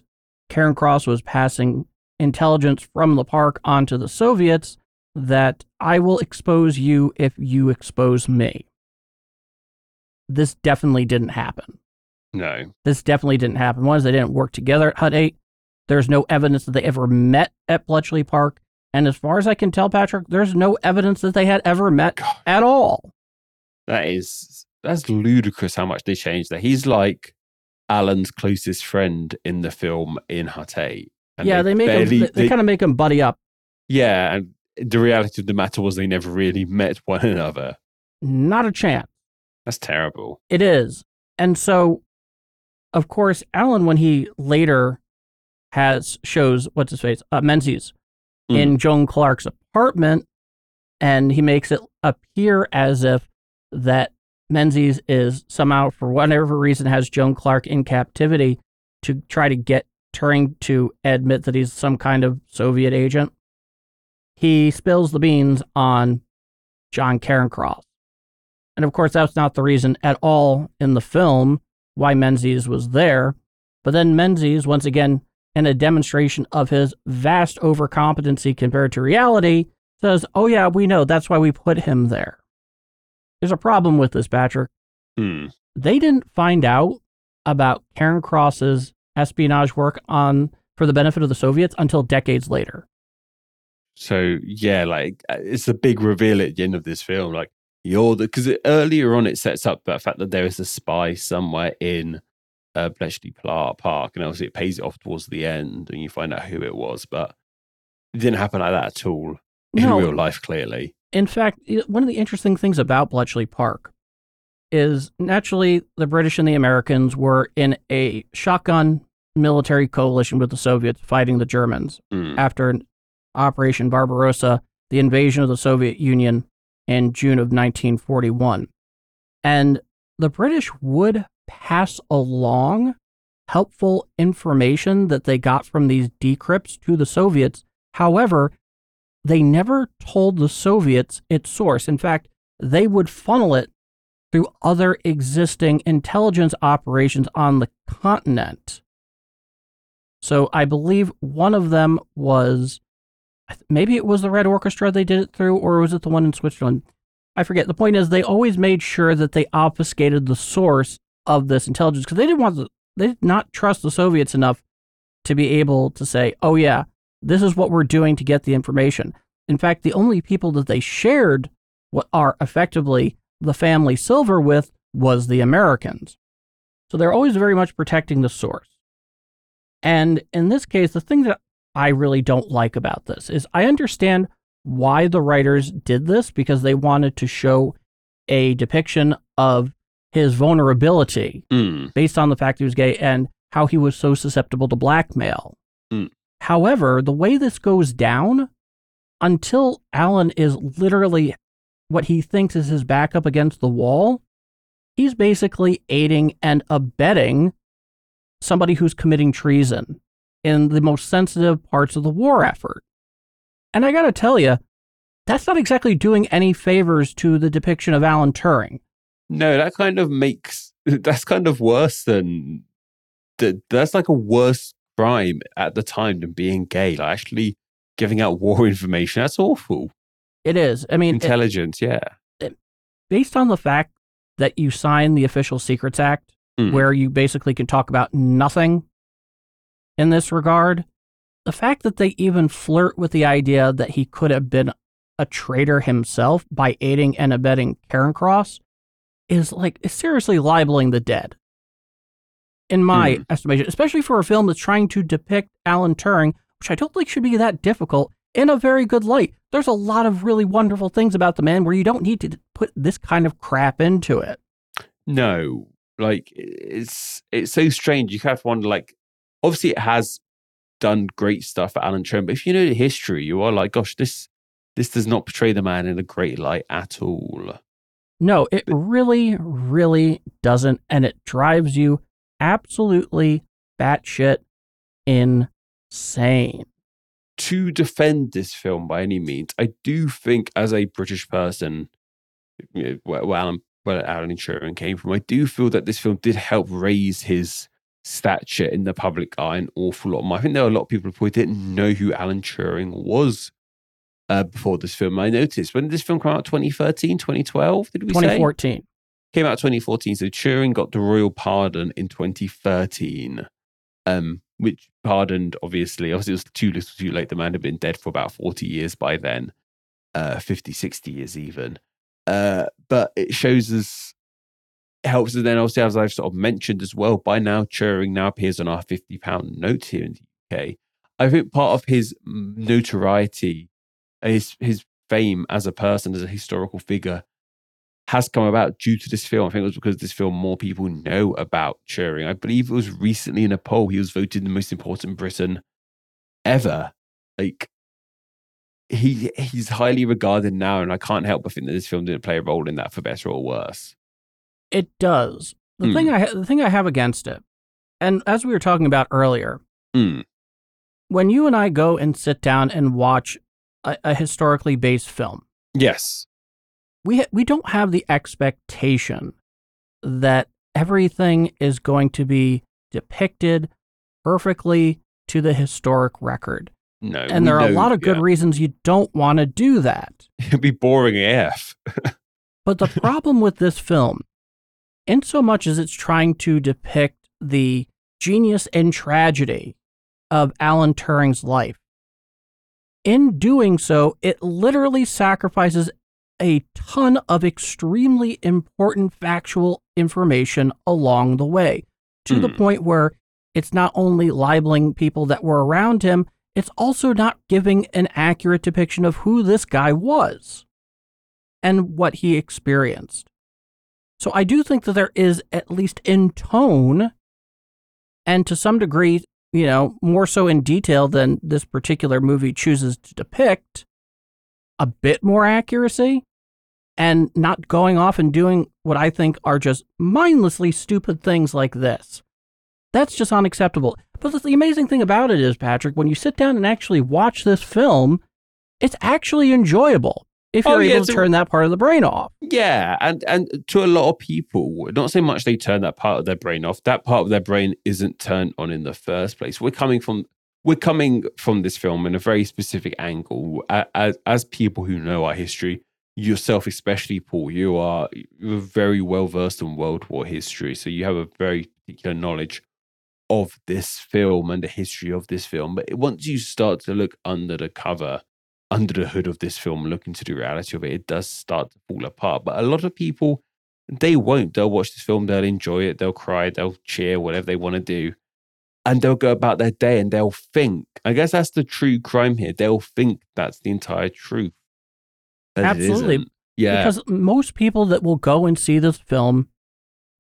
Cairncross was passing intelligence from the park onto the Soviets, that I will expose you if you expose me. This definitely didn't happen. No. This definitely didn't happen. One is they didn't work together at Hut eight. There's no evidence that they ever met at Bletchley Park. And as far as I can tell, Patrick, there's no evidence that they had ever met God. at all. That is, that's ludicrous how much they changed that. He's like Alan's closest friend in the film in Hut eight. And yeah, they, they make barely, him, they, they kind of make him buddy up. Yeah, and the reality of the matter was they never really met one another. Not a chance. That's terrible. It is. And so, of course, Alan, when he later has shows, what's his face, uh, Menzies, mm. in Joan Clark's apartment, and he makes it appear as if that Menzies is somehow, for whatever reason, has Joan Clark in captivity to try to get Turing to admit that he's some kind of Soviet agent. He spills the beans on John Cairncross. And of course, that's not the reason at all in the film why Menzies was there. But then Menzies, once again, in a demonstration of his vast overcompetency compared to reality, says, oh yeah, we know, that's why we put him there. There's a problem with this, Patrick. Mm. They didn't find out about Cairncross's espionage work on for the benefit of the Soviets until decades later. So yeah, like it's a big reveal at the end of this film. Like you're the because earlier on it sets up the fact that there is a spy somewhere in uh, Bletchley Park, and obviously it pays it off towards the end, and you find out who it was. But it didn't happen like that at all in no. real life, clearly. In fact, one of the interesting things about Bletchley Park is naturally the British and the Americans were in a shotgun military coalition with the Soviets fighting the Germans mm. after Operation Barbarossa, the invasion of the Soviet Union in June of nineteen forty-one. And the British would pass along helpful information that they got from these decrypts to the Soviets. However, they never told the Soviets its source. In fact, they would funnel it through other existing intelligence operations on the continent. So I believe one of them was, maybe it was the Red Orchestra they did it through, or was it the one in Switzerland? I forget. The point is, they always made sure that they obfuscated the source of this intelligence, because they didn't want to, they did not trust the Soviets enough to be able to say, oh yeah, this is what we're doing to get the information. In fact, the only people that they shared what are effectively the family silver with was the Americans. So they're always very much protecting the source. And in this case, the thing that I really don't like about this is I understand why the writers did this, because they wanted to show a depiction of his vulnerability mm. based on the fact he was gay and how he was so susceptible to blackmail. Mm. However, the way this goes down, until Alan is literally what he thinks is his back up against the wall, he's basically aiding and abetting somebody who's committing treason in the most sensitive parts of the war effort. And I gotta tell you, that's not exactly doing any favors to the depiction of Alan Turing. No, that kind of makes, that's kind of worse than, that's like a worse crime at the time than being gay. Like actually giving out war information. That's awful. It is. I mean, intelligence. It, yeah. It, based on the fact that you signed the Official Secrets Act, mm. where you basically can talk about nothing in this regard, the fact that they even flirt with the idea that he could have been a traitor himself by aiding and abetting Cairncross is like seriously libeling the dead, in my mm. estimation, especially for a film that's trying to depict Alan Turing, which I don't think should be that difficult, in a very good light. There's a lot of really wonderful things about the man where you don't need to put this kind of crap into it. No, like it's it's so strange. You have to wonder, like, obviously it has done great stuff for Alan Turing, but if you know the history, you are like, gosh, this this does not portray the man in a great light at all. No, it really, really doesn't, and it drives you absolutely batshit insane. To defend this film by any means, I do think as a British person, you know, where Alan, where Alan Turing came from, I do feel that this film did help raise his stature in the public eye an awful lot more. I think there are a lot of people who didn't know who Alan Turing was uh, before this film. I noticed, when did this film come out? twenty thirteen, twenty twelve, did we twenty fourteen. Say? twenty fourteen. Came out twenty fourteen, so Turing got the royal pardon in twenty thirteen, um, which pardoned, obviously, obviously it was too little too late. The man had been dead for about forty years by then, uh, fifty, sixty years even. Uh, but it shows us, it helps us then, obviously, as I've sort of mentioned as well, by now Turing now appears on our fifty pound note here in the U K. I think part of his notoriety, his, his fame as a person, as a historical figure, has come about due to this film. I think it was because this film, more people know about Turing. I believe it was recently in a poll, he was voted the most important Briton ever. Like, he he's highly regarded now, and I can't help but think that this film didn't play a role in that, for better or worse. It does. The mm. thing I ha- the thing I have against it, and as we were talking about earlier, mm. when you and I go and sit down and watch a, a historically based film, yes. We ha- we don't have the expectation that everything is going to be depicted perfectly to the historic record. No, and there are know, a lot of good yeah. reasons you don't want to do that. It'd be boring A F. But the problem with this film, in so much as it's trying to depict the genius and tragedy of Alan Turing's life, in doing so, it literally sacrifices a ton of extremely important factual information along the way, to mm. the point where it's not only libeling people that were around him, it's also not giving an accurate depiction of who this guy was and what he experienced. So I do think that there is, at least in tone, and to some degree, you know, more so in detail than this particular movie chooses to depict, a bit more accuracy, and not going off and doing what I think are just mindlessly stupid things like this. That's just unacceptable. But the amazing thing about it is, Patrick, when you sit down and actually watch this film, it's actually enjoyable if you're oh, yeah, able to so, turn that part of the brain off. Yeah, and, and to a lot of people, not so much they turn that part of their brain off, that part of their brain isn't turned on in the first place. We're coming from... We're coming from this film in a very specific angle. As, as people who know our history, yourself especially, Paul, you are you're very well versed in World War history. So you have a very particular knowledge of this film and the history of this film. But once you start to look under the cover, under the hood of this film, look into the reality of it, it does start to fall apart. But a lot of people, they won't. They'll watch this film, they'll enjoy it, they'll cry, they'll cheer, whatever they want to do. And they'll go about their day and they'll think, I guess that's the true crime here. They'll think that's the entire truth. Absolutely. Yeah. Because most people that will go and see this film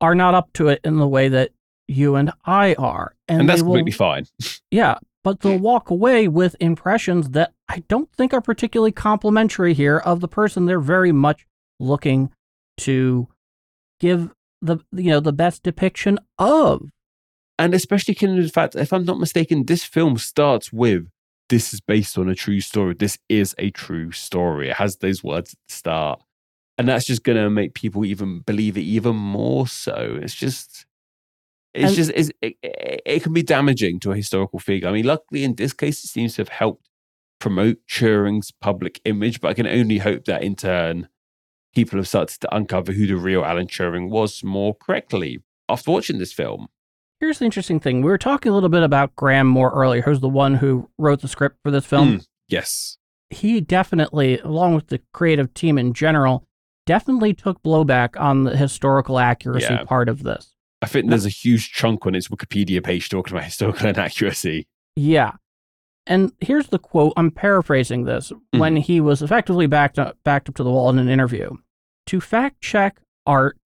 are not up to it in the way that you and I are. And, and that's will, completely fine. Yeah. But they'll walk away with impressions that I don't think are particularly complimentary here of the person they're very much looking to give the, you know, the best depiction of. And especially, in fact, if I'm not mistaken, this film starts with, this is based on a true story. This is a true story. It has those words at the start. And that's just going to make people even believe it even more so. It's just, it's and, just, it's, it, it can be damaging to a historical figure. I mean, luckily in this case, it seems to have helped promote Turing's public image, but I can only hope that in turn, people have started to uncover who the real Alan Turing was more correctly after watching this film. Here's the interesting thing. We were talking a little bit about Graham Moore earlier, who's the one who wrote the script for this film. Mm, yes. He definitely, along with the creative team in general, definitely took blowback on the historical accuracy yeah. part of this. I think there's a huge chunk on its Wikipedia page talking about historical inaccuracy. Yeah. And here's the quote, I'm paraphrasing this, mm. when he was effectively backed up, backed up to the wall in an interview. To fact-check art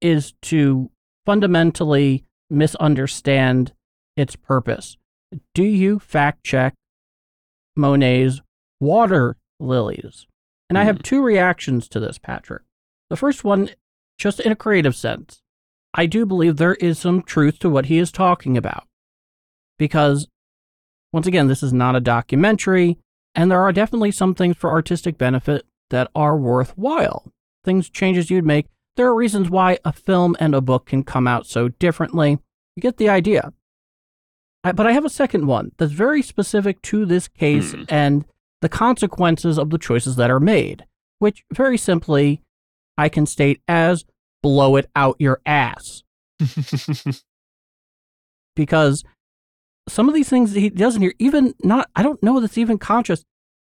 is to fundamentally misunderstand its purpose. Do you fact-check Monet's water lilies? And mm. I have two reactions to this, Patrick. The first one, just in a creative sense, I do believe there is some truth to what he is talking about. Because, once again, this is not a documentary, and there are definitely some things for artistic benefit that are worthwhile. Things, changes you'd make. There are reasons why a film and a book can come out so differently. You get the idea. I, but I have a second one that's very specific to this case mm. and the consequences of the choices that are made, which very simply I can state as blow it out your ass. Because some of these things that he does in here, even not, I don't know that's even conscious,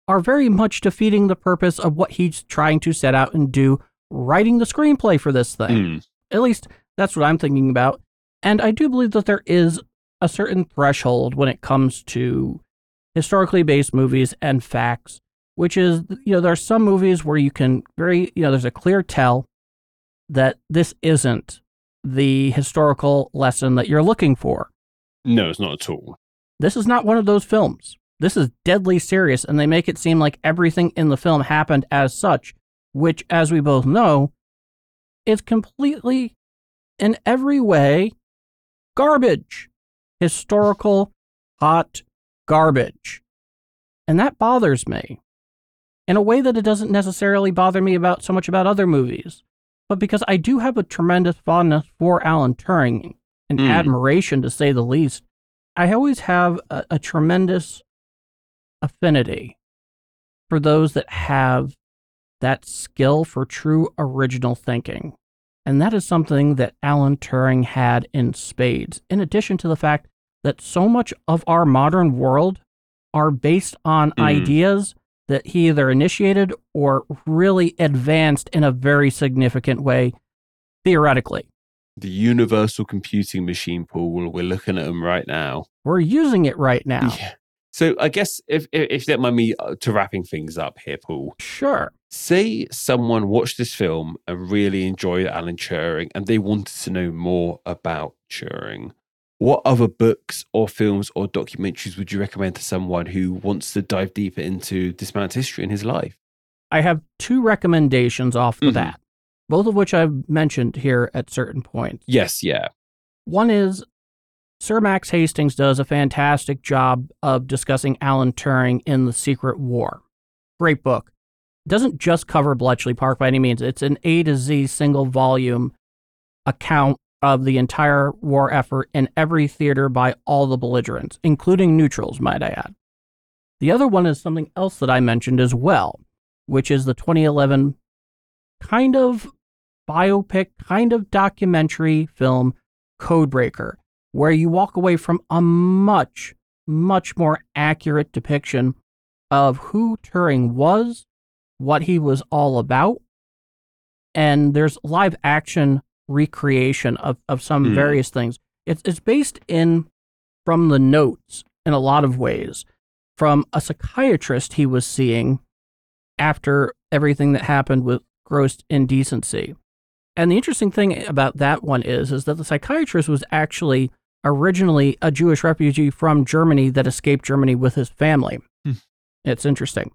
are very much defeating the purpose of what he's trying to set out and do, writing the screenplay for this thing. Mm. At least that's what I'm thinking about. And I do believe that there is a certain threshold when it comes to historically based movies and facts, which is, you know, there are some movies where you can very, you know, there's a clear tell that this isn't the historical lesson that you're looking for. No, it's not at all. This is not one of those films. This is deadly serious, and they make it seem like everything in the film happened as such, which, as we both know, is completely, in every way, garbage. Historical, hot garbage. And that bothers me in a way that it doesn't necessarily bother me about so much about other movies. But because I do have a tremendous fondness for Alan Turing, and mm. admiration, to say the least, I always have a, a tremendous affinity for those that have that skill for true original thinking. And that is something that Alan Turing had in spades, in addition to the fact that so much of our modern world are based on mm. ideas that he either initiated or really advanced in a very significant way, theoretically. The universal computing machine, Paul, we're looking at them right now. We're using it right now. Yeah. So I guess if, if, if you don't mind me uh, to wrapping things up here, Paul. Sure. Say someone watched this film and really enjoyed Alan Turing and they wanted to know more about Turing. What other books or films or documentaries would you recommend to someone who wants to dive deeper into this man's history and his life? I have two recommendations off the mm-hmm. bat, both of which I've mentioned here at certain points. Yes, yeah. One is Sir Max Hastings does a fantastic job of discussing Alan Turing in The Secret War. Great book. It doesn't just cover Bletchley Park by any means. It's an A to Z single volume account of the entire war effort in every theater by all the belligerents, including neutrals, might I add. The other one is something else that I mentioned as well, which is the twenty eleven kind of biopic, kind of documentary film, Codebreaker, where you walk away from a much, much more accurate depiction of who Turing was, what he was all about, and there's live action recreation of, of some mm. various things. It's it's based in from the notes in a lot of ways from a psychiatrist he was seeing after everything that happened with gross indecency. And the interesting thing about that one is is that the psychiatrist was actually originally a Jewish refugee from Germany that escaped Germany with his family. Mm. It's interesting.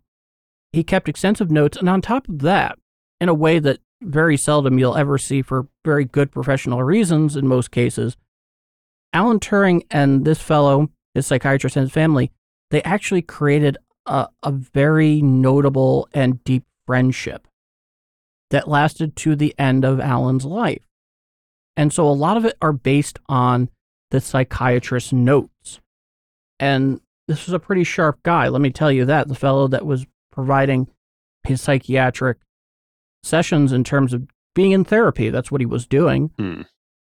He kept extensive notes, and on top of that, in a way that very seldom you'll ever see for very good professional reasons in most cases, Alan Turing and this fellow, his psychiatrist and his family, they actually created a, a very notable and deep friendship that lasted to the end of Alan's life. And so a lot of it are based on the psychiatrist's notes. And this was a pretty sharp guy. Let me tell you that. The fellow that was providing his psychiatric sessions in terms of being in therapy, that's what he was doing. Mm.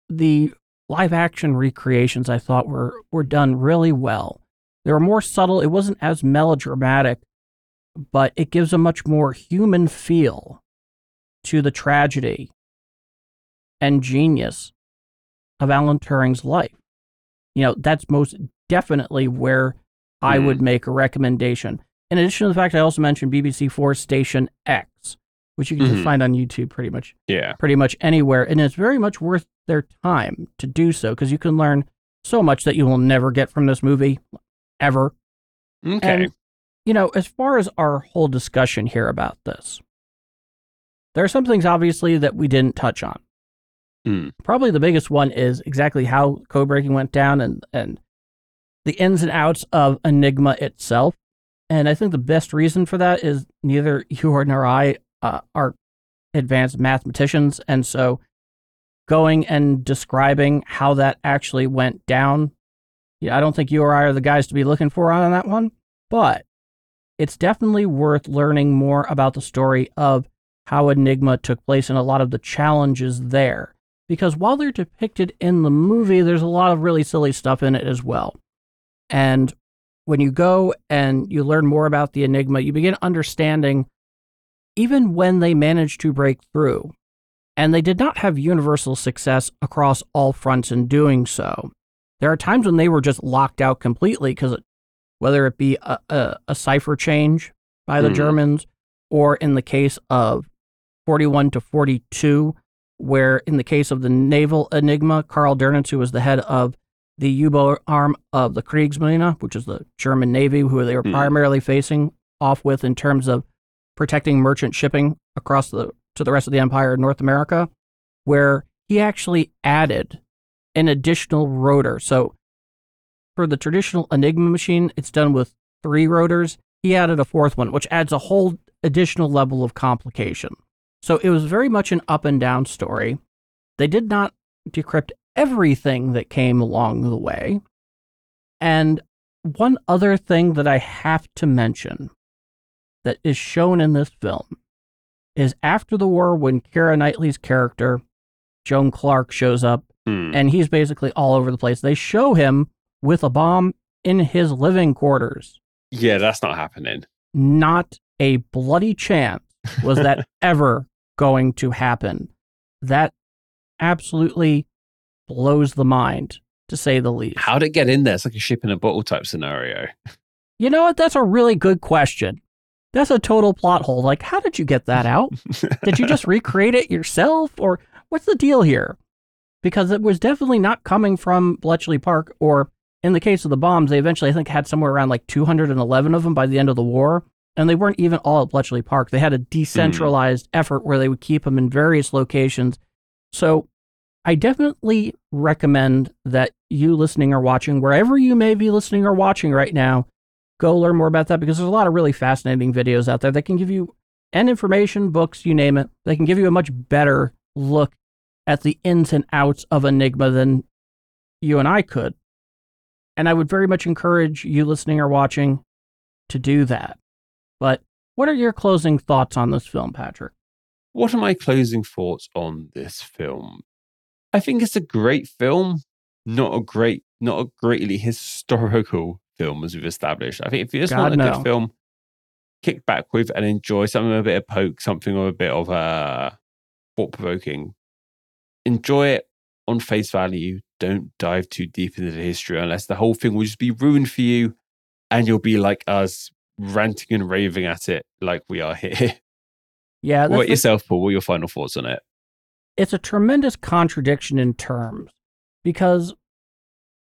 The live action recreations, I thought, were were done really well. They were more subtle. It wasn't as melodramatic, but it gives a much more human feel to the tragedy and genius of Alan Turing's life. You know, that's most definitely where I mm. would make a recommendation. In addition to the fact I also mentioned B B C Four Station X, which you can mm-hmm. just find on YouTube pretty much yeah. pretty much anywhere. And it's very much worth their time to do so, because you can learn so much that you will never get from this movie, ever. Okay. And, you know, as far as our whole discussion here about this, there are some things, obviously, that we didn't touch on. Mm. Probably the biggest one is exactly how code breaking went down and, and the ins and outs of Enigma itself. And I think the best reason for that is neither you nor I uh, are advanced mathematicians. And so going and describing how that actually went down, you know, I don't think you or I are the guys to be looking for on that one, but it's definitely worth learning more about the story of how Enigma took place and a lot of the challenges there. Because while they're depicted in the movie, there's a lot of really silly stuff in it as well. And when you go and you learn more about the Enigma, you begin understanding even when they managed to break through, and they did not have universal success across all fronts in doing so. There are times when they were just locked out completely, because whether it be a, a, a cipher change by the mm. Germans, or in the case of forty-one to forty-two, where in the case of the naval Enigma, Karl Dernitz, who was the head of the U-boat arm of the Kriegsmarine, which is the German Navy, who they were mm. primarily facing off with in terms of protecting merchant shipping across the to the rest of the empire of North America, where he actually added an additional rotor. So for the traditional Enigma machine, it's done with three rotors. He added a fourth one, which adds a whole additional level of complication. So it was very much an up and down story. They did not decrypt everything that came along the way. And one other thing that I have to mention that is shown in this film is after the war, when Keira Knightley's character, Joan Clark, shows up, mm. and he's basically all over the place. They show him with a bomb in his living quarters. Yeah, that's not happening. Not a bloody chance was that ever going to happen. That absolutely blows the mind, to say the least. How'd it get in there? It's like a ship in a bottle type scenario. You know what? That's a really good question. That's a total plot hole. Like, how did you get that out? Did you just recreate it yourself? Or what's the deal here? Because it was definitely not coming from Bletchley Park, or in the case of the bombs, they eventually, I think, had somewhere around like two hundred eleven of them by the end of the war. And they weren't even all at Bletchley Park. They had a decentralized mm. effort where they would keep them in various locations. So I definitely recommend that you listening or watching, wherever you may be listening or watching right now, go learn more about that, because there's a lot of really fascinating videos out there that can give you, and information, books, you name it, they can give you a much better look at the ins and outs of Enigma than you and I could. And I would very much encourage you listening or watching to do that. But what are your closing thoughts on this film, Patrick? What are my closing thoughts on this film? I think it's a great film, not a great, not a greatly historical film, as we've established. I think if it's God, not a no. good film, kick back with and enjoy something a bit of poke, something or a bit of uh, thought-provoking. Enjoy it on face value. Don't dive too deep into the history, unless the whole thing will just be ruined for you, and you'll be like us, ranting and raving at it like we are here. Yeah. What about yourself, Paul? What are your final thoughts on it? It's a tremendous contradiction in terms, because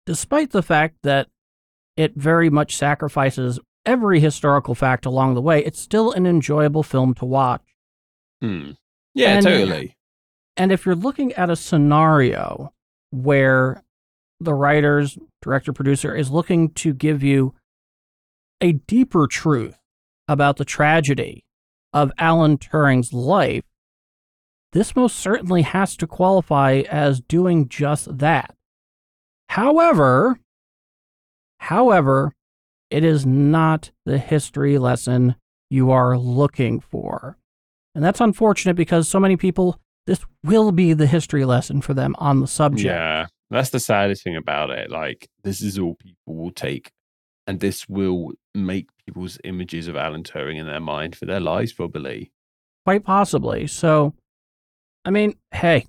despite the fact that it very much sacrifices every historical fact along the way, it's still an enjoyable film to watch. Hmm. Yeah, and, totally. And if you're looking at a scenario where the writers, director, producer is looking to give you a deeper truth about the tragedy of Alan Turing's life, this most certainly has to qualify as doing just that. However, however, It is not the history lesson you are looking for. And that's unfortunate because so many people, this will be the history lesson for them on the subject. Yeah, that's the saddest thing about it. Like, this is all people will take, and this will make people's images of Alan Turing in their mind for their lives, probably. Quite possibly. So, I mean, hey,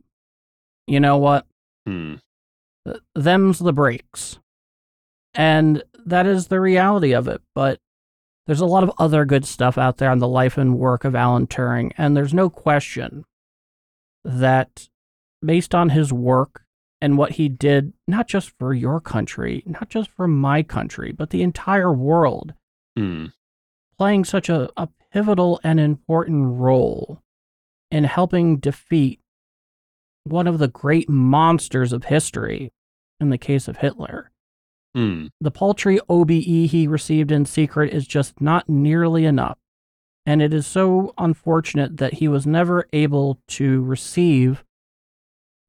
you know what? Hmm. Them's the breaks. And that is the reality of it. But there's a lot of other good stuff out there on the life and work of Alan Turing. And there's no question that based on his work and what he did, not just for your country, not just for my country, but the entire world, mm. playing such a, a pivotal and important role in helping defeat one of the great monsters of history, in the case of Hitler. Mm. The paltry O B E he received in secret is just not nearly enough, and it is so unfortunate that he was never able to receive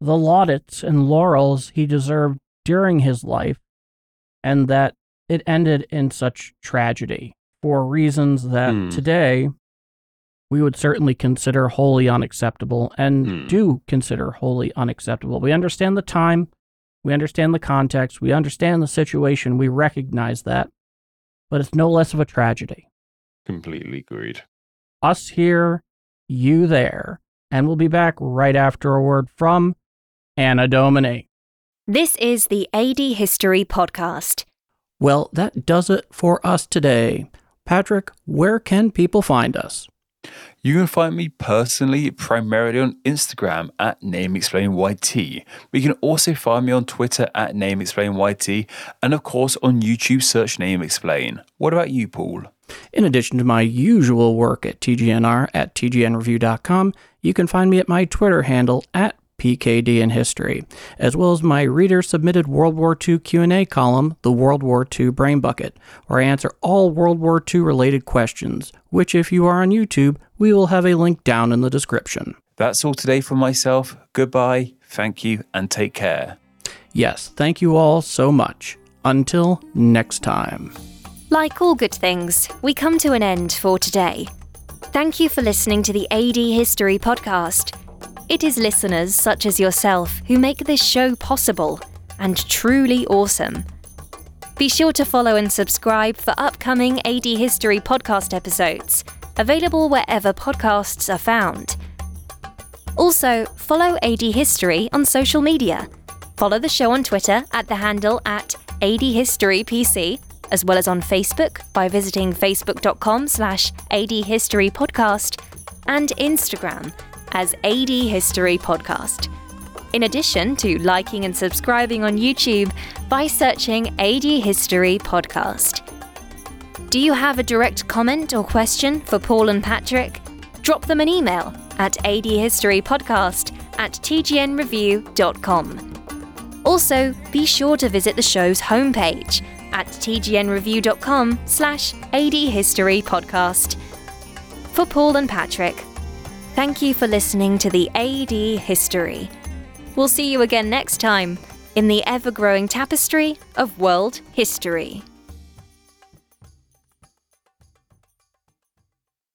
the laudits and laurels he deserved during his life, and that it ended in such tragedy for reasons that mm. today we would certainly consider wholly unacceptable and mm. do consider wholly unacceptable. We understand the time. We understand the context, we understand the situation, we recognize that, but it's no less of a tragedy. Completely agreed. Us here, you there, and we'll be back right after a word from Anna Domini. This is the A D History Podcast. Well, that does it for us today. Patrick, where can people find us? You can find me personally primarily on Instagram at NameExplainYT, but you can also find me on Twitter at NameExplainYT, and of course on YouTube, search NameExplain. What about you, Paul? In addition to my usual work at T G N R at T G N Review dot com, you can find me at my Twitter handle at P K D in History, as well as my reader-submitted World War Two Q and A column, The World War Two Brain Bucket, where I answer all World War Two-related questions, which, if you are on YouTube, we will have a link down in the description. That's all today from myself. Goodbye, thank you, and take care. Yes, thank you all so much. Until next time. Like all good things, we come to an end for today. Thank you for listening to the A D History Podcast. It is listeners such as yourself who make this show possible and truly awesome. Be sure to follow and subscribe for upcoming A D History Podcast episodes, available wherever podcasts are found. Also, follow A D History on social media. Follow the show on Twitter at the handle at A D History P C, as well as on Facebook by visiting facebook.com slash ADHistoryPodcast and Instagram as A D History Podcast. In addition to liking and subscribing on YouTube by searching A D History Podcast. Do you have a direct comment or question for Paul and Patrick? Drop them an email at adhistorypodcast at T G N Review dot com. Also, be sure to visit the show's homepage at T G N Review dot com slash adhistorypodcast. For Paul and Patrick, thank you for listening to the A D History. We'll see you again next time in the ever-growing tapestry of world history.